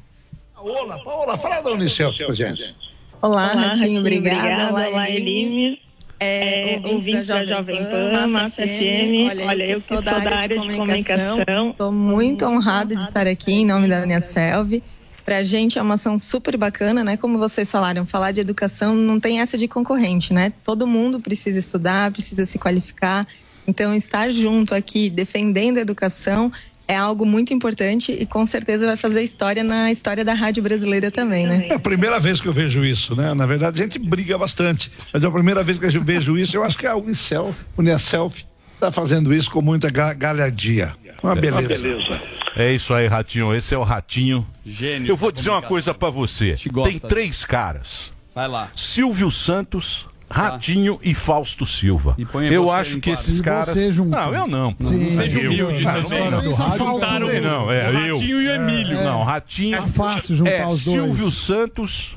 Paola, Paola, fala da Unicef com a gente. Olá, Olá Ratinho, obrigada. Olá, Elimes. É, ouvintes da Jovem Pan, Massa F M. Olha, eu que sou da área de comunicação. Estou muito honrada de estar aqui em nome da Uniaselvi. Para a gente é uma ação super bacana, né? Como vocês falaram, falar de educação não tem essa de concorrente, né? Todo mundo precisa estudar, precisa se qualificar. Então, estar junto aqui, defendendo a educação, é algo muito importante e com certeza vai fazer história na história da rádio brasileira também, né? É a primeira vez que eu vejo isso, né? Na verdade, a gente briga bastante, mas é a primeira vez que eu vejo isso. Eu acho que a Unicel, Uniaselvi está fazendo isso com muita galhardia. Uma beleza. É isso aí, Ratinho. Esse é o Ratinho. Gênio. Eu vou dizer uma coisa para você. Tem três caras. Vai lá. Silvio Santos... Ratinho ah. e Fausto Silva. E eu acho que esses caras... Você não, eu não. Sim. Não seja humilde também. Não, juntaram o não, é, Ratinho eu. e o Emílio. É. Não, Ratinho... É fácil juntar é, os dois. Silvio Santos,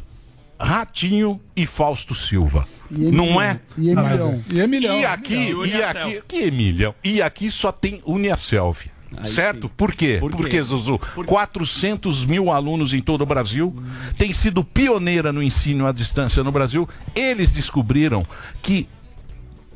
Ratinho e Fausto Silva. Não é? E Emilhão. E Emilhão. E aqui, e aqui, que Emilhão? E aqui só tem UniaSelv. Aí, certo? Por quê? Por quê? Porque, Zuzu, Por quê? quatrocentos mil alunos em todo o Brasil, tem sido pioneira no ensino à distância no Brasil. Eles descobriram que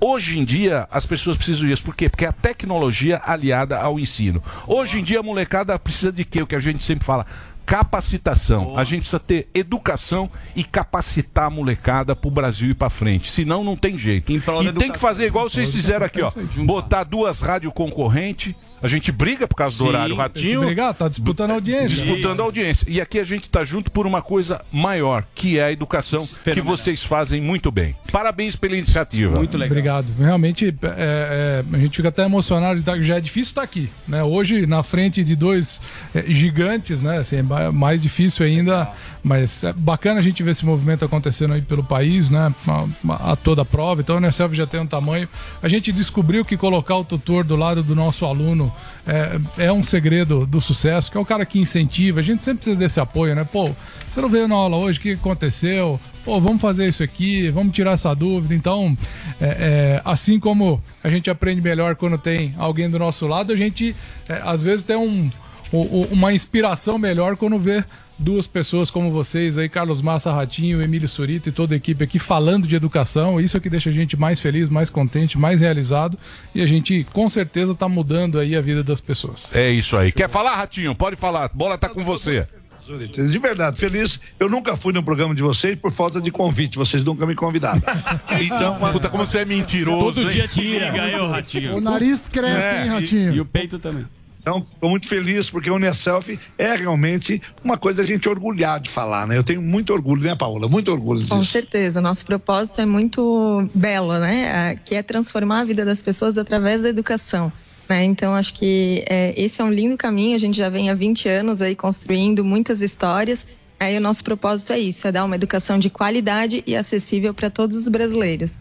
hoje em dia as pessoas precisam disso. Por quê? Porque é a tecnologia aliada ao ensino. Hoje em dia a molecada precisa de quê? O que a gente sempre fala... Capacitação. Oh. A gente precisa ter educação e capacitar a molecada pro Brasil ir pra frente. Senão não tem jeito. E tem que fazer igual vocês fizeram aqui, ó. Botar duas rádios concorrentes. A gente briga por causa do Sim, horário ratinho. Brigar, tá disputando a audiência. Disputando a audiência. E aqui a gente tá junto por uma coisa maior, que é a educação, que vocês fazem muito bem. Parabéns pela iniciativa. Muito legal. Obrigado. Realmente, é, é, a gente fica até emocionado. Já é difícil estar aqui, né? Hoje, na frente de dois é, gigantes, né? Assim, é mais difícil ainda, mas é bacana a gente ver esse movimento acontecendo aí pelo país, né? A, a toda a prova. Então, o UniaSelv já tem um tamanho. A gente descobriu que colocar o tutor do lado do nosso aluno é, é um segredo do sucesso, que é o cara que incentiva. A gente sempre precisa desse apoio, né? Pô, você não veio na aula hoje, o que aconteceu? Pô, vamos fazer isso aqui, vamos tirar essa dúvida. Então, é, é, assim como a gente aprende melhor quando tem alguém do nosso lado, a gente, é, às vezes, tem um... uma inspiração melhor quando vê duas pessoas como vocês aí, Carlos Massa Ratinho, Emílio Surita e toda a equipe aqui falando de educação. Isso é que deixa a gente mais feliz, mais contente, mais realizado, e a gente com certeza tá mudando aí a vida das pessoas. É isso aí. Quer falar, Ratinho? Pode falar, bola tá com você. De verdade, feliz. Eu nunca fui no programa de vocês por falta de convite. Vocês nunca me convidaram. Então, puta, como você é mentiroso. Todo dia tira, ganhou, Ratinho. O nariz cresce, é, hein, Ratinho? E, e o peito também. Então, estou muito feliz, porque o UniaSelv é realmente uma coisa a gente orgulhar de falar, né? Eu tenho muito orgulho, né, Paola? Muito orgulho disso. Com certeza. Nosso propósito é muito belo, né? Que é transformar a vida das pessoas através da educação, né? Então, acho que é, esse é um lindo caminho. A gente já vem há vinte anos aí construindo muitas histórias. Aí o nosso propósito é isso, é dar uma educação de qualidade e acessível para todos os brasileiros.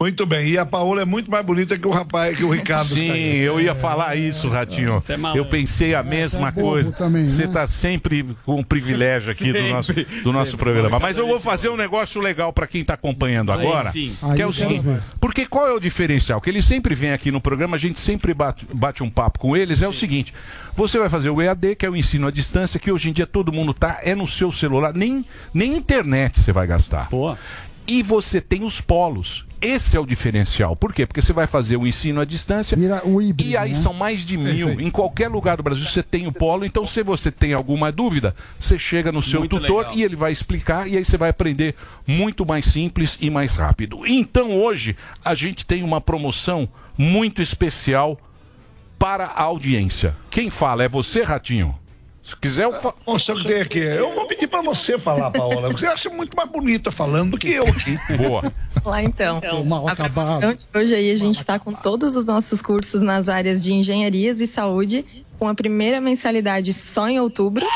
Muito bem, e a Paola é muito mais bonita que o rapaz, que o Ricardo. Sim, tá aí. Eu ia falar isso, Ratinho. É, é mal, eu pensei a mesma é coisa. Também, né? Você tá sempre com um privilégio aqui sempre, do nosso, do nosso programa. Mas eu vou fazer um negócio legal para quem tá acompanhando agora, aí, sim. que aí, é o seguinte, ver. porque qual é o diferencial? Que eles sempre vêm aqui no programa, a gente sempre bate, bate um papo com eles, é sim. o seguinte, você vai fazer o E A D, que é o ensino à distância, que hoje em dia todo mundo tá, é no seu celular, nem, nem internet você vai gastar. Pô. E você tem os polos. Esse é o diferencial. Por quê? Porque você vai fazer o ensino à distância híbrido, e aí né? são mais de mil. Em qualquer lugar do Brasil você tem o polo. Então, se você tem alguma dúvida, você chega no seu muito tutor legal. E ele vai explicar. E aí você vai aprender muito mais simples e mais rápido. Então, hoje, a gente tem uma promoção muito especial para a audiência. Quem fala é você, Ratinho? Se quiser, eu falo. Eu vou pedir para você falar, Paola. Você acha muito mais bonita falando do que eu aqui. Boa. Lá então. É uma a promoção de hoje aí, a gente está com todos os nossos cursos nas áreas de engenharias e saúde, com a primeira mensalidade só em outubro.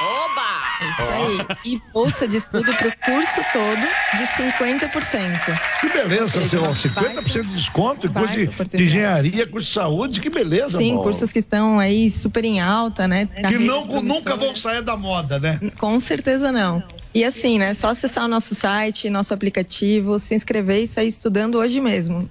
Oba! É isso aí. E bolsa de estudo para o curso todo de cinquenta por cento. Que beleza, seu cinquenta por cento de desconto, curso de, de engenharia, curso de saúde, que beleza, Sim, amor. cursos que estão aí super em alta, né? Que não, nunca vão sair da moda, né? Com certeza não. E assim, né? Só acessar o nosso site, nosso aplicativo, se inscrever e sair estudando hoje mesmo.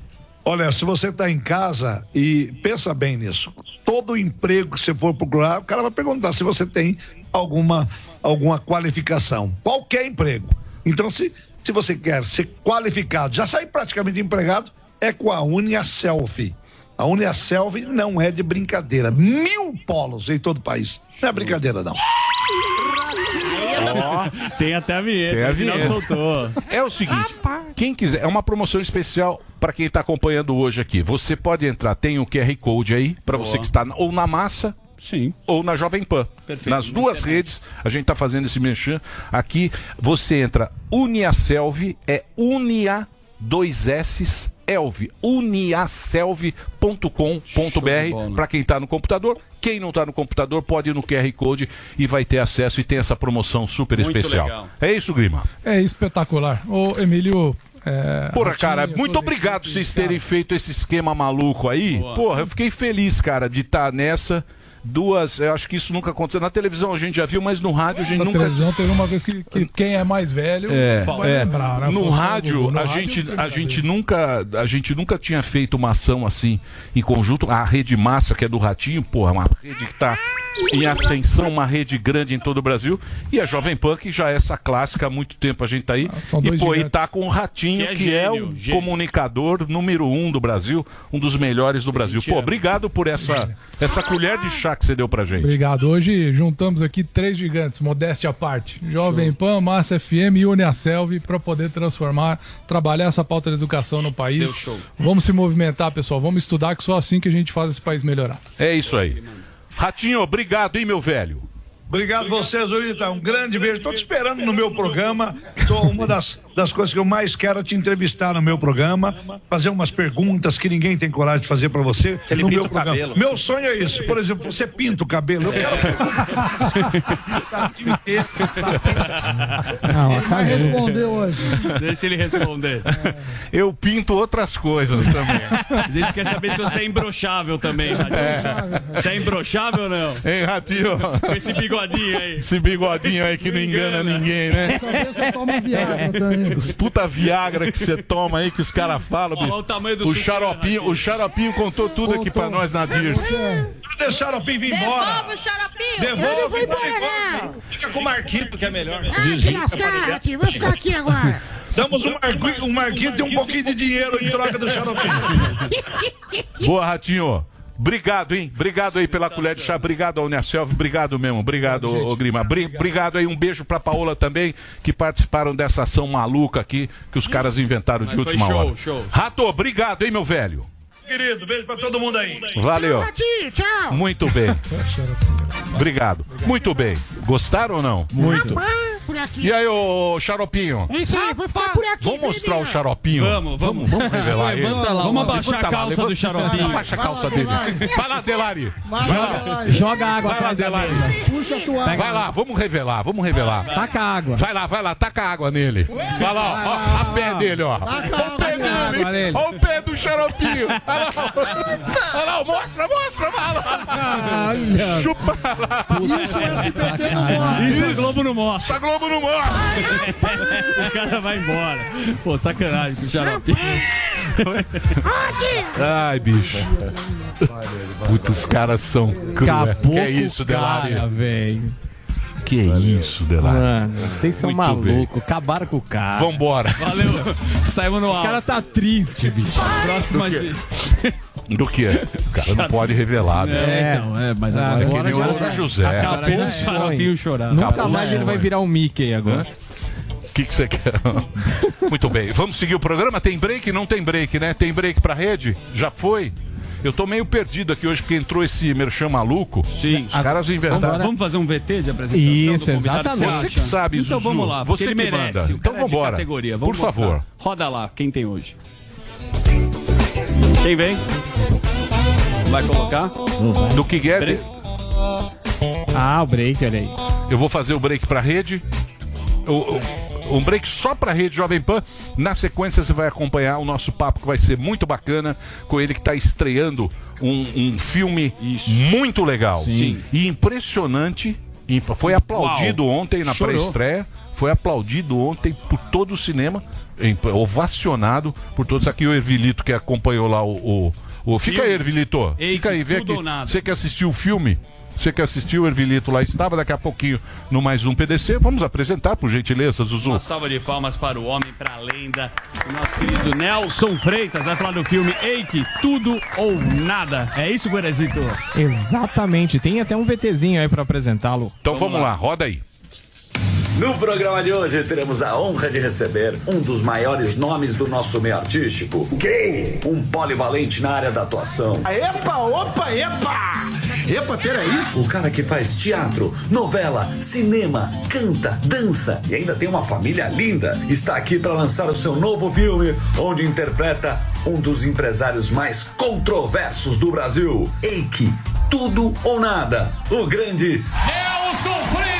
Olha, se você está em casa e pensa bem nisso, todo emprego que você for procurar, o cara vai perguntar se você tem alguma, alguma qualificação. Qualquer emprego. Então, se, se você quer ser qualificado, já sair praticamente empregado, é com a UniaSelv. A UniaSelv não é de brincadeira. Mil polos em todo o país. Não é brincadeira, não. Oh, tem até a vinheta, tem a vinheta. Soltou. É o seguinte, quem quiser, é uma promoção especial para quem está acompanhando hoje aqui. Você pode entrar, tem o Q R Code aí, para você que está ou na massa, sim, ou na Jovem Pan. Perfeito. Nas duas redes, a gente está fazendo esse merchan aqui. Você entra, UniaSelv, é Unia dois S's. Elv, uniaselv ponto com ponto br, para quem está no computador. Quem não está no computador pode ir no Q R Code e vai ter acesso e tem essa promoção super muito especial. Legal. É isso, Grima? É espetacular. Ô, Emílio... É, Porra, Ratinho, cara, muito obrigado por vocês terem feito esse esquema maluco aí. Boa. Porra, eu fiquei feliz, cara, de estar tá nessa... duas... Eu acho que isso nunca aconteceu. Na televisão a gente já viu, mas no rádio a gente Na nunca... Na televisão teve uma vez que, que quem é mais velho é, vai é. lembrar. Né? No, rádio, no rádio a gente, a gente nunca, a gente nunca tinha feito uma ação assim em conjunto. A Rede Massa, que é do Ratinho, porra, uma rede que tá em ascensão, uma rede grande em todo o Brasil. E a Jovem Pan, que já é essa clássica há muito tempo, a gente tá aí. Ah, e pô, e tá com o Ratinho, que é, que gênio, é o gênio. comunicador número um do Brasil, um dos melhores do Brasil. Pô, obrigado por essa, essa colher de chá que você deu pra gente. Obrigado. Hoje juntamos aqui três gigantes, modéstia à parte. Jovem Pan, Massa F M e Uniaselv pra poder transformar, trabalhar essa pauta de educação no país. Deu show. Vamos se movimentar, pessoal. Vamos estudar, que só assim que a gente faz esse país melhorar. É isso aí. Ratinho, obrigado, hein, meu velho? Obrigado, obrigado. vocês, Zurita. Um grande beijo. Estou te esperando no meu programa. Tô, uma das, das coisas que eu mais quero é te entrevistar no meu programa, fazer umas perguntas que ninguém tem coragem de fazer para você se no meu programa. Cabelo. Meu sonho é isso. Por exemplo, você pinta o cabelo. Eu quero Não, vai responder hoje. Deixa ele responder. É. Eu pinto outras coisas também. A gente quer saber se você é imbrochável também, Ratinho. É. Você é imbrochável ou não? Hein, Ratinho? Com esse bigodinho. Aí. Esse bigodinho aí que não engana, engana ninguém, né? Só que você toma Viagra também. Os puta Viagra que você toma aí, que os caras falam. Olha o tamanho do o xaropinho, né, o xaropinho contou tudo Voltou. aqui pra nós na Dirce. Deixa o xaropinho vir embora. Devolve o xaropinho. Devolve, devolve. Fica com o Marquito, que é melhor. Ah, que lascar, aqui. Vou ficar aqui agora. Damos um, marqui, um Marquito e um pouquinho de dinheiro em troca do xaropinho. Boa, Ratinho. Obrigado, hein? Obrigado aí pela colher de chá. Obrigado, Uniaselv. Obrigado mesmo. Obrigado, ô Grima. Bri obrigado aí. Um beijo pra Paola também, que participaram dessa ação maluca aqui que os caras inventaram de última hora. Show, show. Rato, obrigado, hein, meu velho? Querido, beijo pra todo mundo aí. Valeu. Tchau. Muito bem. Obrigado. Muito bem. Gostaram ou não? Muito. E aí, ô xaropinho? Isso aí, vou ficar por aqui. Vamos mostrar o xaropinho? Vamos, vamos. Vamos revelar ele. Vamos abaixar a calça do xaropinho. Abaixa a calça dele. Vai lá, Delari. Joga água. Vai lá, Delari. Puxa a tua água. Vai lá, vamos revelar, vamos revelar. Taca a água. Vai lá, vai lá, taca a água nele. Vai lá, ó, a pé dele, ó. O pé dele. Olha o pé do xaropinho. Olha lá, mostra, mostra. Chupa lá. Isso o S B T não mostra. Isso a Globo não mostra. Não morre. O cara vai embora. Pô, sacanagem com o xaropinho. Ai, bicho. Puta, os caras são cruéis. Que é isso, Delari? Que é isso, Delari? Mano, vocês são malucos. Acabaram com o cara. Vambora. Valeu. Saímos no ar. O cara tá triste, bicho. Próxima dica. Do que? O cara não pode revelar, né? É, não, é, mas agora é que nem o Anjo José. Acabou o xaropinho chorar. Nunca mais ele vai virar um Mickey agora. O que você quer? Muito bem, vamos seguir o programa? Tem break? Não tem break, né? Tem break pra rede? Já foi? Eu tô meio perdido aqui hoje, porque entrou esse merchan maluco. Sim. Os caras inventaram. Vamos fazer um V T de apresentação? Isso, exatamente. Você que sabe, Zuzu. Então vamos lá, você que merece. Então vambora. Por favor. Roda lá, quem tem hoje. Quem vem? Vai colocar? Do que é? Ah, o break, olha aí. Eu vou fazer o break pra rede. O, o, um break só pra rede Jovem Pan. Na sequência você vai acompanhar o nosso papo, que vai ser muito bacana, com ele que tá estreando um, um filme Isso. muito legal. Sim. E impressionante. Foi aplaudido Uau. ontem na pré-estreia. Foi aplaudido ontem por todo o cinema. Ovacionado por todos aqui. O Hervilito, que acompanhou lá o... o Oh, fica filme. aí, Hervilito. Eike, fica aí, vem aqui. Você que assistiu o filme, você que assistiu o Hervilito lá estava, daqui a pouquinho no mais um P D C. Vamos apresentar, por gentileza, Zuzu. Uma salva de palmas para o homem, para a lenda, o nosso querido Nelson Freitas. Vai falar do filme Eike, Tudo ou Nada. É isso, Guerezito? Exatamente. Tem até um VTzinho aí para apresentá-lo. Então vamos, vamos lá. lá, roda aí. No programa de hoje teremos a honra de receber um dos maiores nomes do nosso meio artístico. Quem? Um polivalente na área da atuação. Epa, opa, epa! Epa, peraí. O cara que faz teatro, novela, cinema, canta, dança e ainda tem uma família linda. Está aqui para lançar o seu novo filme, onde interpreta um dos empresários mais controversos do Brasil. Eike, Tudo ou Nada. O grande Nelson Freitas!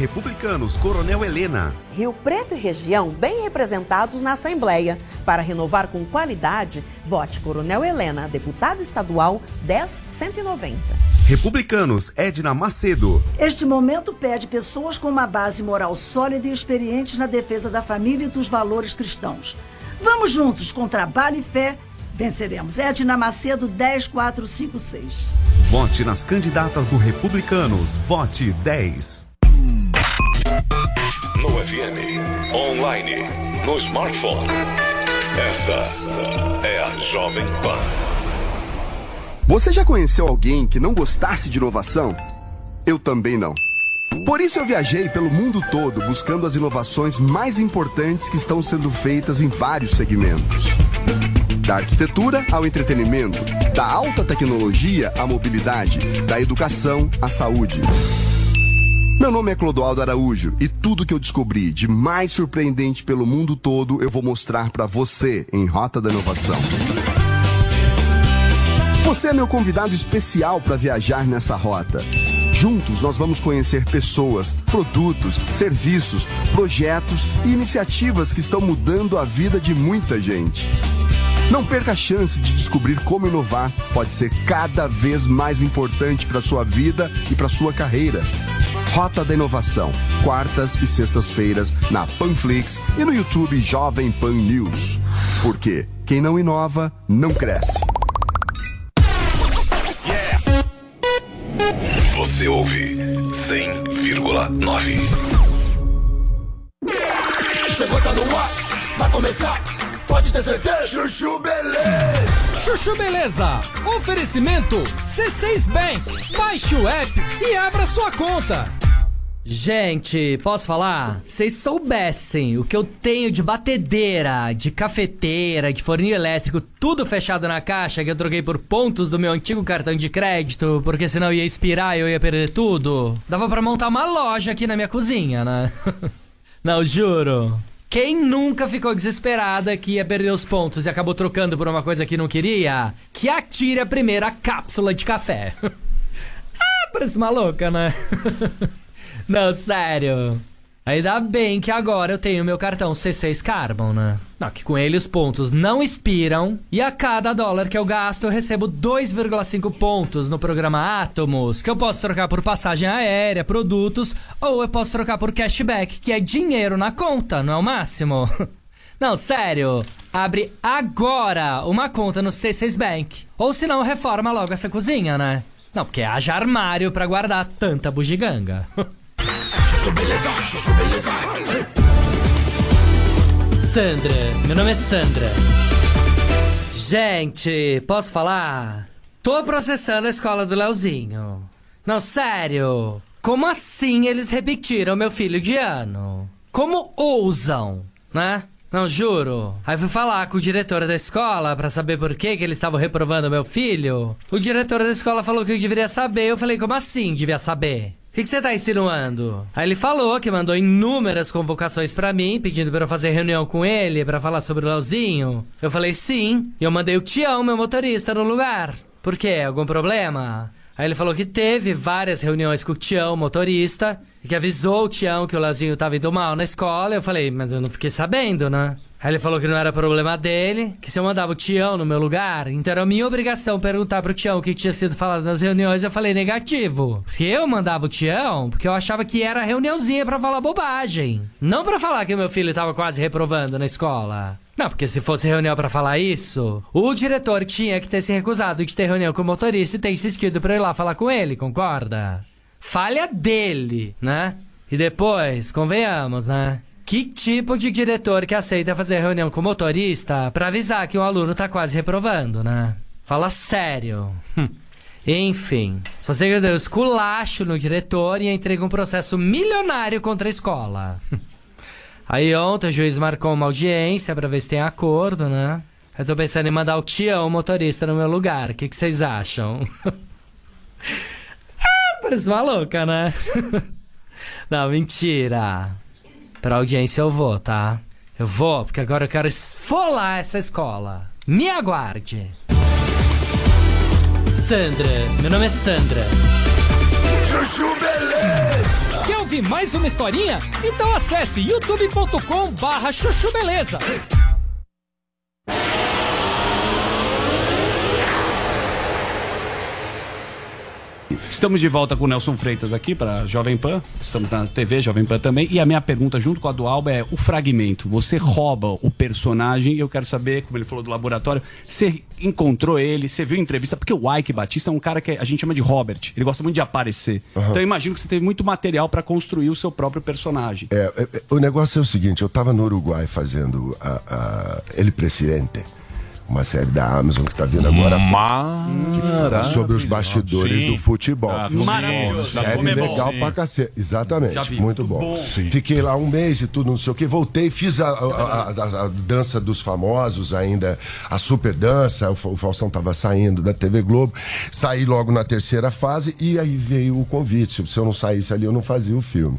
Republicanos, Coronel Helena. Rio Preto e região bem representados na Assembleia. Para renovar com qualidade, vote Coronel Helena, deputado estadual dez cento e noventa. Republicanos, Edna Macedo. Este momento pede pessoas com uma base moral sólida e experientes na defesa da família e dos valores cristãos. Vamos juntos, com trabalho e fé, venceremos. Edna Macedo, dez mil quatrocentos e cinquenta e seis. Vote nas candidatas do Republicanos. Vote dez. No F M, online, no smartphone. Esta é a Jovem Pan. Você já conheceu alguém que não gostasse de inovação? Eu também não. Por isso eu viajei pelo mundo todo buscando as inovações mais importantes que estão sendo feitas em vários segmentos. Da arquitetura ao entretenimento, da alta tecnologia à mobilidade, da educação à saúde. Meu nome é Clodoaldo Araújo e tudo que eu descobri de mais surpreendente pelo mundo todo eu vou mostrar para você em Rota da Inovação. Você é meu convidado especial para viajar nessa rota. Juntos nós vamos conhecer pessoas, produtos, serviços, projetos e iniciativas que estão mudando a vida de muita gente. Não perca a chance de descobrir como inovar pode ser cada vez mais importante para a sua vida e para a sua carreira. Rota da Inovação, quartas e sextas-feiras na Panflix e no YouTube Jovem Pan News. Porque quem não inova, não cresce. Yeah. Você ouve cem vírgula nove. Chegou, tá no ar, vai começar. Pode ter certeza. Chuchu Beleza. Chuchu Beleza. Oferecimento C seis Bank. Baixe o app e abra sua conta. Gente, posso falar? Vocês soubessem o que eu tenho de batedeira, de cafeteira, de forninho elétrico, tudo fechado na caixa que eu troquei por pontos do meu antigo cartão de crédito, porque senão ia expirar e eu ia perder tudo. Dava pra montar uma loja aqui na minha cozinha, né? Não, juro. Quem nunca ficou desesperada que ia perder os pontos e acabou trocando por uma coisa que não queria? Que atire a primeira cápsula de café. Ah, parece maluca, né? Não, sério. Ainda bem que agora eu tenho meu cartão C seis Carbon, né? Não, que com ele os pontos não expiram e a cada dólar que eu gasto eu recebo dois vírgula cinco pontos no programa Átomos, que eu posso trocar por passagem aérea, produtos, ou eu posso trocar por cashback, que é dinheiro na conta, não é o máximo? Não, sério, abre agora uma conta no C seis Bank, ou se não reforma logo essa cozinha, né? Não, porque haja armário pra guardar tanta bugiganga. Sandra, meu nome é Sandra. Gente, posso falar? Tô processando a escola do Leozinho. Não, sério. Como assim eles repetiram meu filho de ano? Como ousam, né? Não, juro. Aí fui falar com o diretor da escola pra saber por que que eles estavam reprovando meu filho. O diretor da escola falou que eu deveria saber. Eu falei, como assim devia saber? O que você tá insinuando? Aí ele falou que mandou inúmeras convocações pra mim, pedindo pra eu fazer reunião com ele pra falar sobre o Leozinho. Eu falei sim, e eu mandei o Tião, meu motorista, no lugar. Por quê? Algum problema? Aí ele falou que teve várias reuniões com o Tião, motorista, e que avisou o Tião que o Leozinho tava indo mal na escola. Eu falei, mas eu não fiquei sabendo, né? Aí ele falou que não era problema dele, que se eu mandava o Tião no meu lugar, então era minha obrigação perguntar pro Tião o que tinha sido falado nas reuniões. Eu falei, negativo. Porque eu mandava o Tião, porque eu achava que era reuniãozinha pra falar bobagem. Não pra falar que o meu filho tava quase reprovando na escola. Não, porque se fosse reunião pra falar isso, o diretor tinha que ter se recusado de ter reunião com o motorista e ter insistido pra eu ir lá falar com ele, concorda? Falha dele, né? E depois, convenhamos, né? Que tipo de diretor que aceita fazer reunião com o motorista pra avisar que um aluno tá quase reprovando, né? Fala sério. Hum. Enfim, só sei que eu dei um esculacho no diretor e entrei um processo milionário contra a escola. Hum. Aí ontem o juiz marcou uma audiência pra ver se tem acordo, né? Eu tô pensando em mandar o Tião motorista no meu lugar. O que que vocês acham? Ah, parece uma louca, né? Não, mentira. Pra audiência eu vou, tá? Eu vou, porque agora eu quero esfolar essa escola. Me aguarde. Sandra, meu nome é Sandra. Chuchu Beleza! Eu ouvir mais uma historinha? Então acesse youtube ponto com barra chuchu beleza. Estamos de volta com o Nelson Freitas aqui para Jovem Pan, estamos na T V Jovem Pan também, e a minha pergunta junto com a do Alba é o fragmento, você rouba o personagem, eu quero saber, como ele falou do laboratório, você encontrou ele, você viu entrevista, porque o Eike Batista é um cara que a gente chama de Robert, ele gosta muito de aparecer, uhum. Então eu imagino que você teve muito material para construir o seu próprio personagem. É, é, é, o negócio é o seguinte, eu estava no Uruguai fazendo a, a El Presidente, uma série da Amazon que está vindo agora, que fala sobre os bastidores sim. do futebol. Ah, maravilhoso. Série legal sim. pra cacete. Exatamente, muito bom. bom. Fiquei lá um mês e tudo, não sei o que. Voltei, fiz a, a, a, a dança dos famosos ainda, a super dança. O, o Faustão estava saindo da T V Globo. Saí logo na terceira fase e aí veio o convite. Se eu não saísse ali, eu não fazia o filme.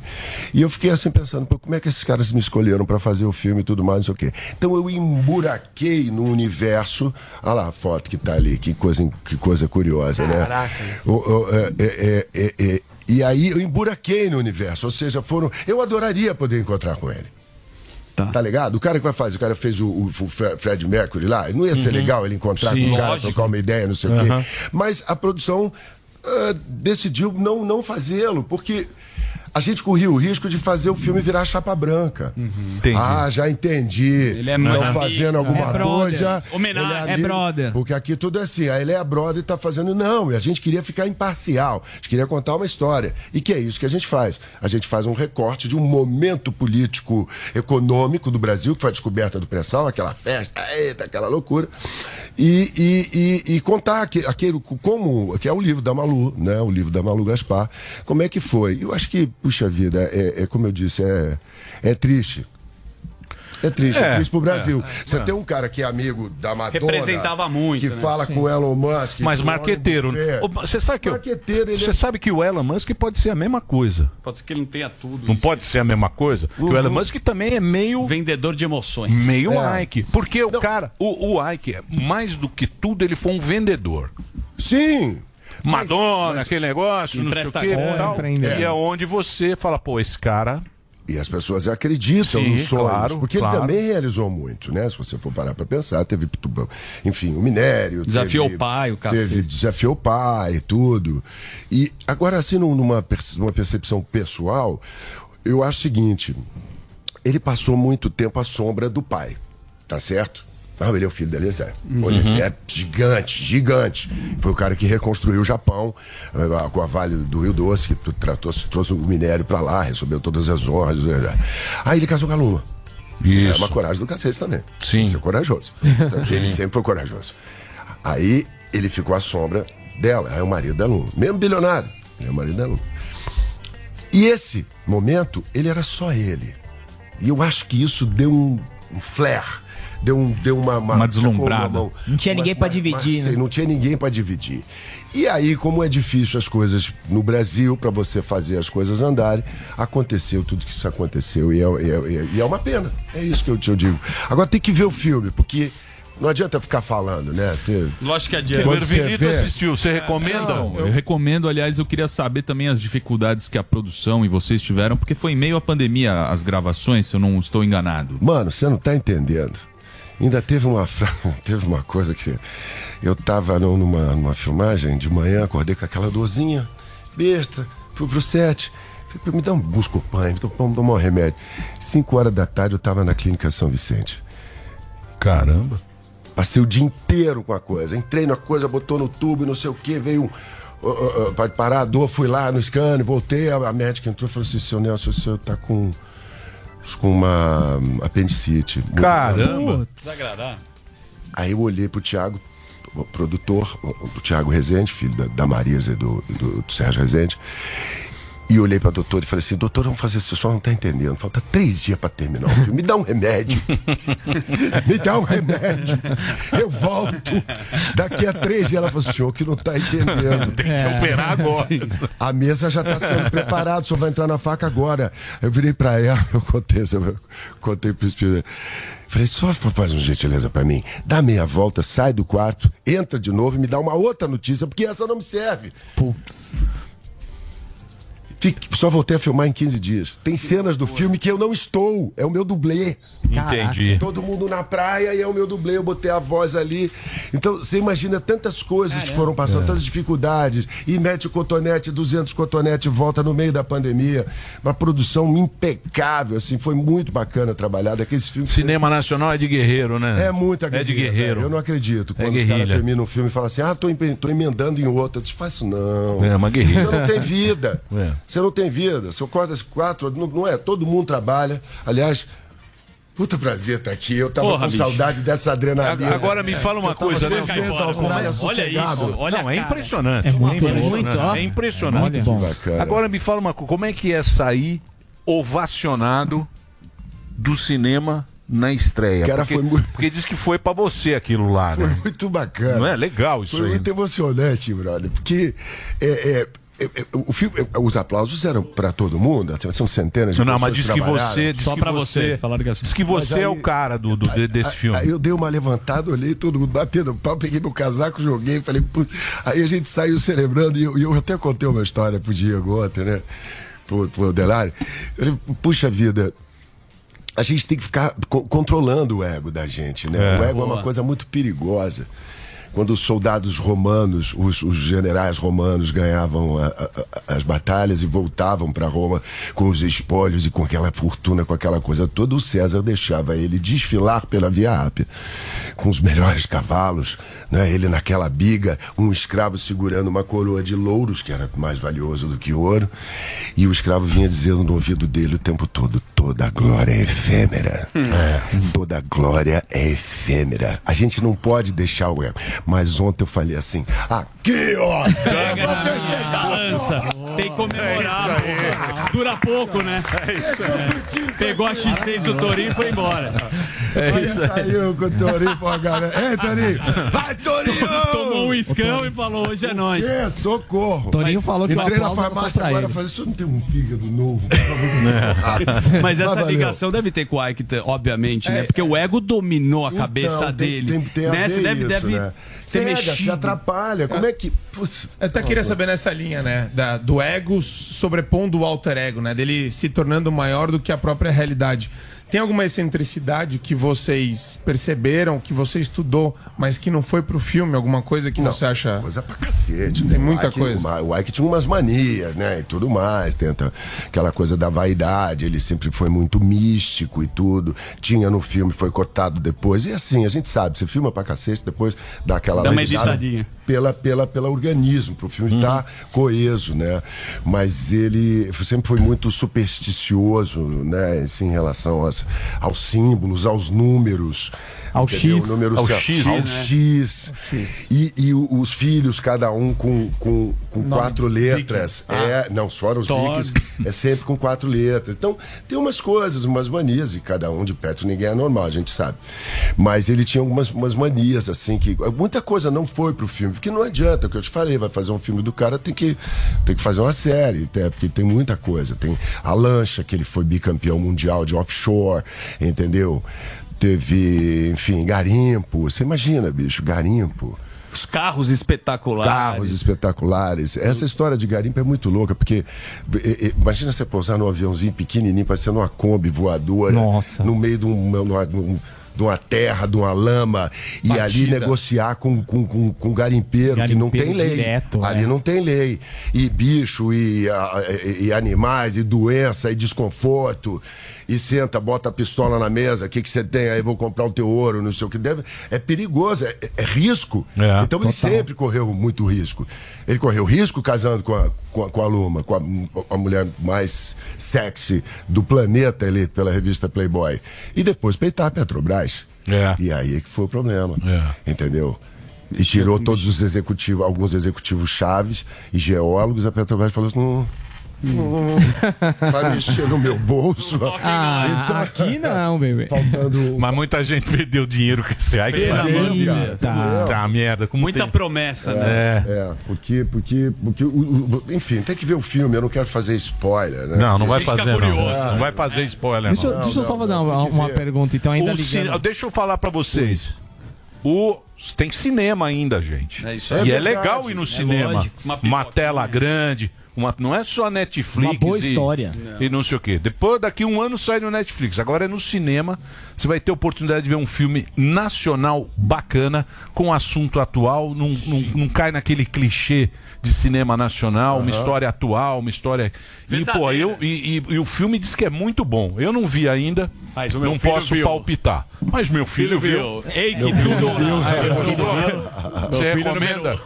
E eu fiquei assim pensando, pô, como é que esses caras me escolheram para fazer o filme e tudo mais, não sei o que. Então eu emburaquei no universo. Olha ah lá a foto que tá ali, que coisa, que coisa curiosa, né? Caraca. O, o, é, é, é, é, e aí eu emburaquei no universo, ou seja, foram. Eu adoraria poder encontrar com ele. Tá. Tá ligado? O cara que vai fazer, o cara fez o, o Fred Mercury lá, não ia ser uhum. legal ele encontrar Sim, com o cara, lógico. Trocar uma ideia, não sei o uhum. quê. Mas a produção uh, decidiu não, não fazê-lo, porque. A gente corria o risco de fazer o filme virar chapa branca. Uhum, ah, já entendi. Ele é Estão fazendo alguma é coisa. Homenagem. É, é brother. Porque aqui tudo é assim. Aí ele é brother e tá fazendo... Não, a gente queria ficar imparcial. A gente queria contar uma história. E que é isso que a gente faz. A gente faz um recorte de um momento político econômico do Brasil, que foi a descoberta do pré-sal, aquela festa, eita, aquela loucura. E, e, e, e contar aquele, aquele, como... Que é o livro da Malu, né? O livro da Malu Gaspar. Como é que foi? Eu acho que... Puxa vida, é, é como eu disse, é, é triste. É triste, é, é triste pro Brasil. É, é, Você é. tem um cara que é amigo da Madonna... Representava muito, Que né? fala Sim. com o Elon Musk... Mas marqueteiro... Você sabe que marqueteiro, ele é... sabe que o Elon Musk pode ser a mesma coisa. Pode ser que ele não tenha tudo Não isso. pode ser a mesma coisa? Uhum. Que o Elon Musk também é meio... Vendedor de emoções. Meio é. Ike. Porque não. o cara... O, o Ike, mais do que tudo, ele foi um vendedor. Sim... Madonna, mas, mas... aquele negócio, não sei o quê, tal. E é onde você fala, pô, esse cara... E as pessoas acreditam Sim, nos sonhos, claro, porque claro. ele também realizou muito, né? Se você for parar para pensar, teve, enfim, o minério... Desafiou o pai, o cacete. Teve desafiou o pai e tudo. E agora, assim, numa percepção pessoal, eu acho o seguinte, ele passou muito tempo à sombra do pai, tá certo? Não, ele é o filho da Eliezer. Uhum. O Eliezer é gigante, gigante. Foi o cara que reconstruiu o Japão com a Vale do Rio Doce, que tratou, trouxe o minério pra lá, recebeu todas as honras. Aí ele casou com a Lula. Isso. É uma coragem do cacete também. Sim. Você é corajoso. Então, ele sempre foi corajoso. Aí ele ficou à sombra dela. É o marido da Lula. Mesmo bilionário. É o marido da Lula. E esse momento, ele era só ele. E eu acho que isso deu um, um flare. Deu, um, deu uma... Uma, uma deslumbrada. Uma mão, não tinha uma, ninguém para dividir, uma, né? Não tinha ninguém para dividir. E aí, como é difícil as coisas no Brasil, para você fazer as coisas andarem, aconteceu tudo que isso aconteceu e é, é, é, e é uma pena. É isso que eu te digo. Agora, tem que ver o filme, porque... Não adianta ficar falando, né? Você... Lógico que adianta. O Hervic assistiu, você recomenda? Não, eu... eu recomendo, aliás, eu queria saber também as dificuldades que a produção e vocês tiveram, porque foi em meio à pandemia as gravações, se eu não estou enganado. Mano, você não tá entendendo. Ainda teve uma, teve uma coisa que... Eu tava numa, numa filmagem de manhã, acordei com aquela dorzinha, besta, fui pro set... Falei, me dá um Buscopan, me dá um, dá um remédio. Cinco horas da tarde eu tava na clínica São Vicente. Caramba! Passei o dia inteiro com a coisa. Entrei na coisa, botou no tubo, não sei o que, veio um... Uh, uh, pra parar a dor, fui lá no scanner, voltei, a, a médica entrou e falou assim, seu Nelson, o senhor tá com... com uma apendicite. Caramba! Desagradar. Aí eu olhei pro Thiago, o produtor, pro Thiago Rezende, filho da, da Marisa e do, do, do Sérgio Rezende, e olhei pra doutora e falei assim, doutor, vamos fazer isso, só não tá entendendo, falta três dias pra terminar o filme, me dá um remédio. Me dá um remédio. Eu volto. Daqui a três dias. Ela falou, o senhor que não tá entendendo. Tem que é. operar agora. A mesa já tá sendo preparada, o senhor vai entrar na faca agora. Eu virei pra ela, eu contei, eu contei pro espírito. Falei, só faz uma gentileza pra mim. Dá meia volta, sai do quarto, entra de novo e me dá uma outra notícia, porque essa não me serve. Putz. Fique, só voltei a filmar em quinze dias. Tem cenas do filme que eu não estou. É o meu dublê. Entendi. Todo mundo na praia e é o meu dublê. Eu botei a voz ali. Então, você imagina tantas coisas Caramba. que foram passando, tantas dificuldades. E mete o cotonete, duzentos cotonete, volta no meio da pandemia. Uma produção impecável, assim. Foi muito bacana trabalhar. Daqueles filmes Cinema sempre... nacional é de guerreiro, né? É muita guerreira. É de guerreiro. Né? Eu não acredito. Quando é os caras terminam um filme e falam assim, ah, tô, em... tô emendando em outro. Eu disse, faz isso não. É uma guerreira. Você não tem vida. É. Você não tem vida, se eu corto as quatro, não, não é, todo mundo trabalha, aliás, puta prazer estar aqui, eu tava Porra, com bicho. saudade dessa adrenalina. Agora me fala uma coisa, né? Olha isso, olha, não, é impressionante. É muito, é muito, ó. É impressionante. É muito bom. Agora me fala uma coisa, como é que é sair ovacionado do cinema na estreia? Cara, porque, foi muito... porque diz que foi pra você aquilo lá, né? Foi muito bacana. Não é? Legal isso aí. Foi muito emocionante, brother, porque é... é... O filme, os aplausos eram para todo mundo, são centenas de Não, pessoas mas diz que você, diz só para você, você assim. Diz que você aí, é o cara do, do, aí, desse aí, filme. Aí eu dei uma levantada, olhei todo mundo batendo pau, peguei meu casaco, joguei, falei, puta. Aí a gente saiu celebrando e eu, eu até contei uma história pro Diego ontem, né? Pro, pro Delari. Eu falei, puxa vida. A gente tem que ficar co controlando o ego da gente, né? É, o ego boa. é uma coisa muito perigosa. Quando os soldados romanos, os, os generais romanos ganhavam a, a, as batalhas e voltavam para Roma com os espólios e com aquela fortuna, com aquela coisa toda, o César deixava ele desfilar pela Via Ápia com os melhores cavalos, né? Ele naquela biga, um escravo segurando uma coroa de louros, que era mais valioso do que ouro, e o escravo vinha dizendo no ouvido dele o tempo todo, toda glória é efêmera, é. toda glória é efêmera. A gente não pode deixar o ego. Mas ontem eu falei assim, aqui, ó! Pega na balança, tem que comemorar, é dura pouco, né? É isso aí. É. Pegou a X seis do Torinho e foi embora. É isso aí. Saiu com o Torinho, pô, galera. Ei, Torinho! Vai, Torinho! Tomou um escão e falou, hoje é nóis. É, socorro! Torinho falou que entrei na farmácia agora e falei, isso não tem um fígado novo? Mas essa ligação deve ter com o Eike, obviamente, né? Porque o ego dominou a cabeça dele. Você deve... Você mexe, se atrapalha. Como é que... Puxa, eu até queria saber nessa linha, né? Da, do ego sobrepondo o alter ego, né? Dele se tornando maior do que a própria realidade. Tem alguma excentricidade que vocês perceberam, que você estudou, mas que não foi pro filme? Alguma coisa que não, você acha... coisa pra cacete. Tem né? muita Eike, coisa. O Eike tinha umas manias, né? E tudo mais. Tenta aquela coisa da vaidade. Ele sempre foi muito místico e tudo. Tinha no filme, foi cortado depois. E assim, a gente sabe, você filma pra cacete, depois dá aquela... Dá uma editadinha. Pela, pela, pela organismo, pro filme hum. tá coeso, né? Mas ele sempre foi muito supersticioso, né? Assim, em relação a aos símbolos, aos números, ao X, número ao, X, ao, né? X. ao X, e, e os filhos, cada um com, com, com quatro letras, ah, é, não, fora os biques, é sempre com quatro letras. Então, tem umas coisas, umas manias, e cada um de perto ninguém é normal, a gente sabe. Mas ele tinha algumas umas manias, assim, que muita coisa não foi pro filme, porque não adianta, o que eu te falei, vai fazer um filme do cara, tem que, tem que fazer uma série, até, porque tem muita coisa, tem a lancha, que ele foi bicampeão mundial de offshore, entendeu? Teve, enfim, garimpo. Você imagina, bicho, garimpo. Os carros espetaculares. Carros espetaculares. Essa história de garimpo é muito louca, porque imagina você pousar num aviãozinho pequenininho, parecendo uma Kombi voadora. Nossa. No meio de um... um de uma terra, de uma lama, Batida. e ali negociar com, com, com, com garimpeiro, garimpeiro que não tem lei. Direto, ali é. não tem lei. E bicho, e, a, e animais, e doença, e desconforto. E senta, bota a pistola na mesa, o que você tem? Aí vou comprar o teu ouro, não sei o que deve. É perigoso, é, é risco. É, então total. Ele sempre correu muito risco. Ele correu risco casando com a, com a, com a Luma, com a, a mulher mais sexy do planeta, ele, pela revista Playboy. E depois peitar a Petrobras. É. E aí que foi o problema, é. entendeu? E tirou todos os executivos, alguns executivos chaves e geólogos. A Petrobras falou assim, não, não, não vai mexer no meu bolso. Ah, então, aqui não, bebê. Faltando... Mas muita gente perdeu dinheiro com esse aí. Tá, tá merda. Com muita tempo. promessa, é, né? É, é porque, porque, porque, enfim, tem que ver o filme. Eu não quero fazer spoiler, né? Não, não vai fazer, curioso, não. Né? Não vai fazer spoiler, deixa, não. Deixa eu só fazer não, uma, uma pergunta, então, ainda ligando. Deixa eu falar pra vocês. O... Tem cinema ainda, gente. É isso aí. E é, é legal ir no é cinema. Lógico. Uma, uma tela grande, Uma, não é só Netflix. Uma boa história. E, e não sei o quê. Depois, daqui um ano sai no Netflix. Agora é no cinema. Você vai ter a oportunidade de ver um filme nacional bacana, com assunto atual. Não, não, não cai naquele clichê de cinema nacional. Uhum. Uma história atual, uma história. E, pô, eu, e, e, e o filme diz que é muito bom. Eu não vi ainda. Mas o meu não filho posso viu. palpitar. Mas meu filho, filho viu. Ei, que tudo. Você recomenda?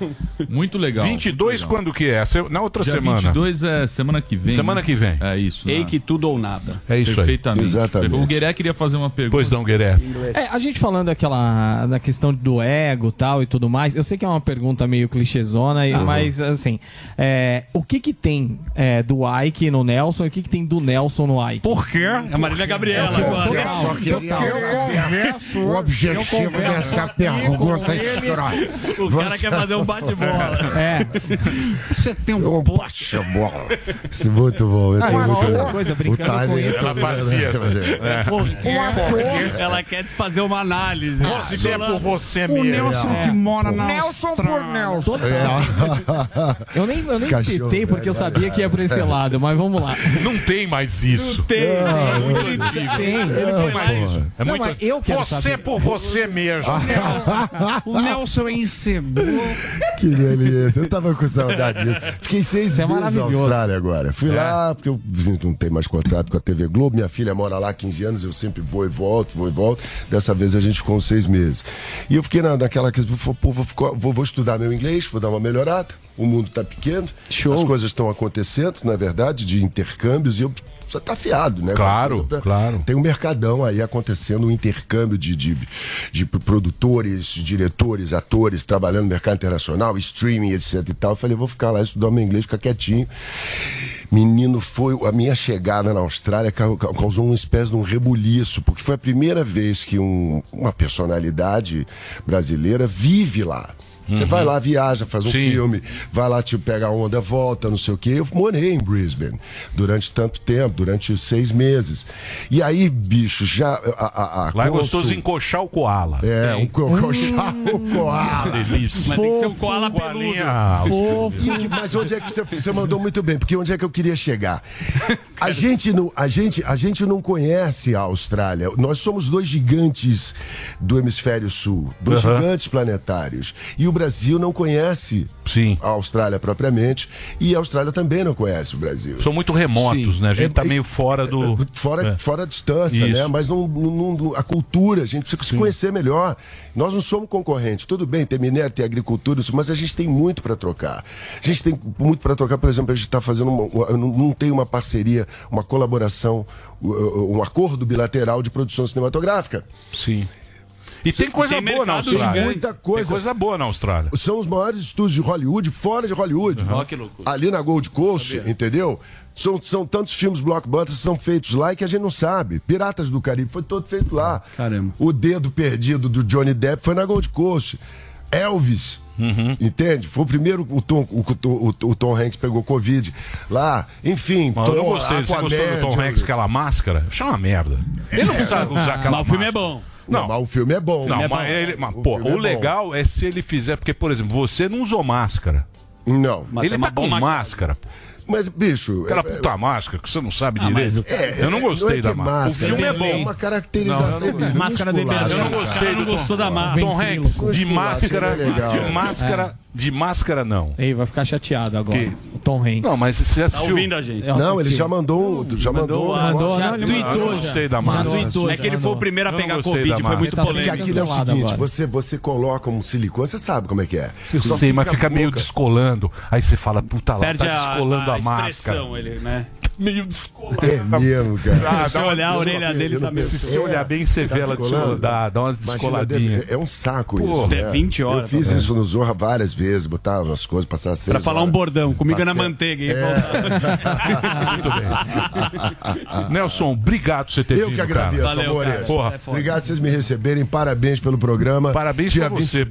Muito legal. vinte e dois, legal. Quando que é? Na outra Dia semana. vinte e dois é semana que vem. Semana né? que vem. É isso. Ei, que tudo ou nada. É isso. Perfeitamente. Aí. Exatamente. O Gueré queria fazer uma pergunta. Pois não, Gueré. É, a gente falando daquela da questão do ego tal e tudo mais, eu sei que é uma pergunta meio clichêzona, ah, mas assim, é, o que que tem é, do Eike no Nelson e o que que tem do Nelson no Eike? Por quê? A Marília Gabriela. Só que eu converso. O objetivo dessa pergunta é escroto. O cara quer fazer um bate-bola. É. Você tem um bate-bola. Isso é muito bom. Outra coisa, brincando com isso. Ela fazia. Ela quer te fazer uma análise. Você por você mesmo. O Nelson que mora na Austrália. Nelson por Nelson. Eu nem citei porque eu sabia que ia pra esse lado, mas vamos lá. Não tem mais isso. Não tem. Tem. Ele foi mais. É muito... Não, eu você saber. Por você mesmo. O Nelson é encenou. Que delícia. Eu tava com saudade disso. Fiquei seis é meses na Austrália agora. Fui é. lá, porque eu não tenho mais contrato com a T V Globo. Minha filha mora lá há quinze anos. Eu sempre vou e volto, vou e volto. Dessa vez a gente ficou uns seis meses. E eu fiquei na, naquela que pô, vou, vou, vou estudar meu inglês, vou dar uma melhorada. O mundo tá pequeno. Show. As coisas estão acontecendo, na verdade, de intercâmbios. E eu... Só tá fiado, né? Claro, pra... claro. Tem um mercadão aí acontecendo, um intercâmbio de, de, de produtores, diretores, atores, trabalhando no mercado internacional, streaming, etcétera e tal. Eu falei, vou ficar lá, estudar meu inglês, ficar quietinho. Menino, foi a minha chegada na Austrália causou uma espécie de um rebuliço, porque foi a primeira vez que um, uma personalidade brasileira vive lá. Você uhum. vai lá, viaja, faz um Sim. filme, vai lá, tipo, pega a onda, volta, não sei o quê. Eu morei em Brisbane durante tanto tempo, durante seis meses. E aí, bicho, já... A, a, a lá é gostoso encoxar o koala. É, encoxar o koala. Delícia. Mas tem que ser um koala peludo. E, mas onde é que você, você mandou muito bem, porque onde é que eu queria chegar? A gente, não, a, gente, a gente não conhece a Austrália. Nós somos dois gigantes do hemisfério sul, dois uhum. gigantes planetários. E o O Brasil não conhece Sim. a Austrália propriamente, e a Austrália também não conhece o Brasil. São muito remotos, Sim. né? A gente é, tá meio fora do... Fora, é. fora a distância, Isso. né? Mas não, não, a cultura, a gente precisa Sim. se conhecer melhor. Nós não somos concorrentes. Tudo bem, tem minério, tem agricultura, mas a gente tem muito para trocar. A gente tem muito para trocar, por exemplo, a gente está fazendo... Uma, não tem uma parceria, uma colaboração, um acordo bilateral de produção cinematográfica. Sim. E tem coisa boa na Austrália. Muita coisa. Tem coisa boa na Austrália. São os maiores estúdios de Hollywood, fora de Hollywood. Uhum. Ó, que loucura. Ali na Gold Coast, entendeu? São, são tantos filmes blockbusters que são feitos lá e que a gente não sabe. Piratas do Caribe foi todo feito lá. Caramba. O Dedo Perdido do Johnny Depp foi na Gold Coast. Elvis, uhum. entende? Foi o primeiro o Tom, o, o, o Tom Hanks pegou Covid lá. Enfim, Tom, eu gostei. Aquamed, você gostou do Tom Hanks com aquela máscara? Chama uma merda. Ele não é. sabe usar aquela máscara. Mas o filme é bom. Não, não, mas o filme é bom. Não, é mas, bom. Ele, mas o, pô, o é legal bom. É se ele fizer... Porque, por exemplo, você não usou máscara. Não. Mas ele tá com máscara, pô. Mas, bicho... Aquela é, puta é, máscara que você não sabe ah, direito. É, eu não gostei não é da máscara. máscara. O filme é bom. É uma caracterização. Não, não, é máscara de bebê. Eu não gostei. Não gostou da máscara. Tom Hanks, de máscara, de máscara... De máscara, não. Ei, vai ficar chateado agora. Que... O Tom Hanks. Não, mas você assistiu. Tá ouvindo a gente. Não, não ele já mandou. Já mandou. mandou já tweetou. Não gostei da máscara. É que ele foi o primeiro a pegar Covid, foi muito polêmico. Porque aquilo é o seguinte: você, você coloca um silicone, você sabe como é que é. Eu sei, mas fica meio descolando. Aí você fala, puta lá, tá descolando a máscara. Ele, né? Meio descolado. É mesmo, cara. Ah, se olhar a orelha dele tá meio... Se você olhar bem, você vê ela descolando. Dá umas descoladinhas. É um saco isso, né? É vinte horas. Eu fiz isso no Zorra várias vezes, botava as coisas, passava seis horas. Pra falar um bordão, comigo é na manteiga. Muito bem. Nelson, obrigado por você ter vindo. Eu que agradeço, amores. Obrigado por vocês me receberem, parabéns pelo programa. Parabéns pra você.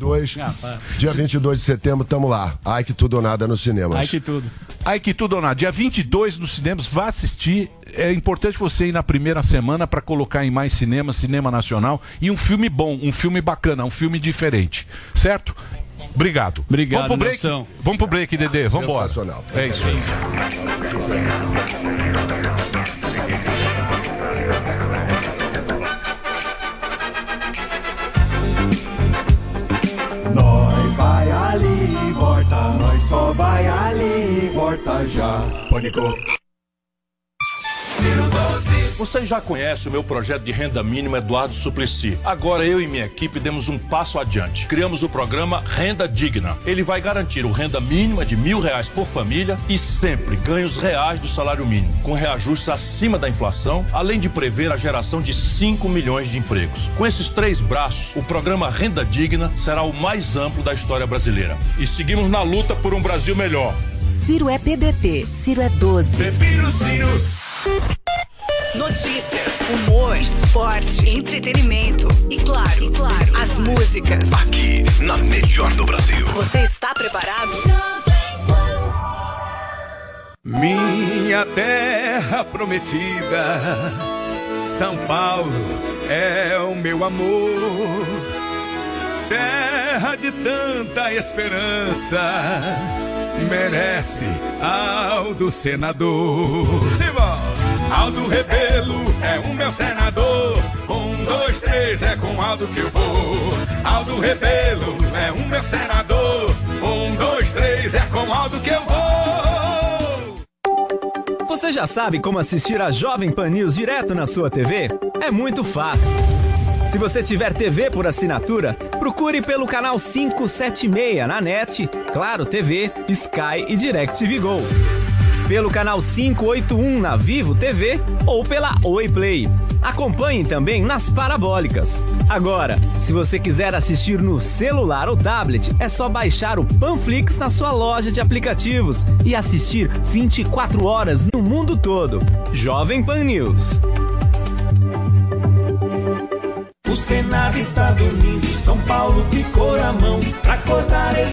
Dia vinte e dois de setembro, tamo lá. Eike Tudo ou Nada nos cinemas. Eike Tudo. Eike Tudo ou Nada. Dia vinte e dois nos cinemas. Vá assistir, é importante você ir na primeira semana para colocar em mais cinema, cinema nacional, e um filme bom, um filme bacana, um filme diferente, certo? Obrigado. Obrigado, vamos pro break. Vamos pro break, Dedê. Vamos embora. Sensacional. É isso aí. Nós vai ali e volta, nós só vai ali e volta já. Pânico. Vocês já conhecem o meu projeto de renda mínima Eduardo Suplicy. Agora eu e minha equipe demos um passo adiante. Criamos o programa Renda Digna. Ele vai garantir o renda mínima de mil reais por família e sempre ganhos reais do salário mínimo, com reajustes acima da inflação, além de prever a geração de cinco milhões de empregos. Com esses três braços, o programa Renda Digna será o mais amplo da história brasileira. E seguimos na luta por um Brasil melhor. Ciro é P D T, Ciro é doze. Prefiro Ciro. Notícias, humor, esporte, entretenimento e claro, e claro, as músicas. Aqui, na melhor do Brasil. Você está preparado? Minha terra prometida, São Paulo é o meu amor. Terra de tanta esperança, merece Aldo Senador. Simbora! Aldo Rebelo é o meu senador. Um, dois, três, é com Aldo que eu vou. Aldo Rebelo é o meu senador. Um, dois, três, é com Aldo que eu vou. Você já sabe como assistir a Jovem Pan News direto na sua T V? É muito fácil. Se você tiver T V por assinatura, procure pelo canal quinhentos e setenta e seis na NET, Claro T V, Sky e DirecTV Go. Pelo canal quinhentos e oitenta e um na Vivo T V ou pela Oi Play. Acompanhe também nas parabólicas. Agora, se você quiser assistir no celular ou tablet, é só baixar o Panflix na sua loja de aplicativos e assistir vinte e quatro horas no mundo todo. Jovem Pan News. O Senado está dormindo e São Paulo ficou na mão pra acordar.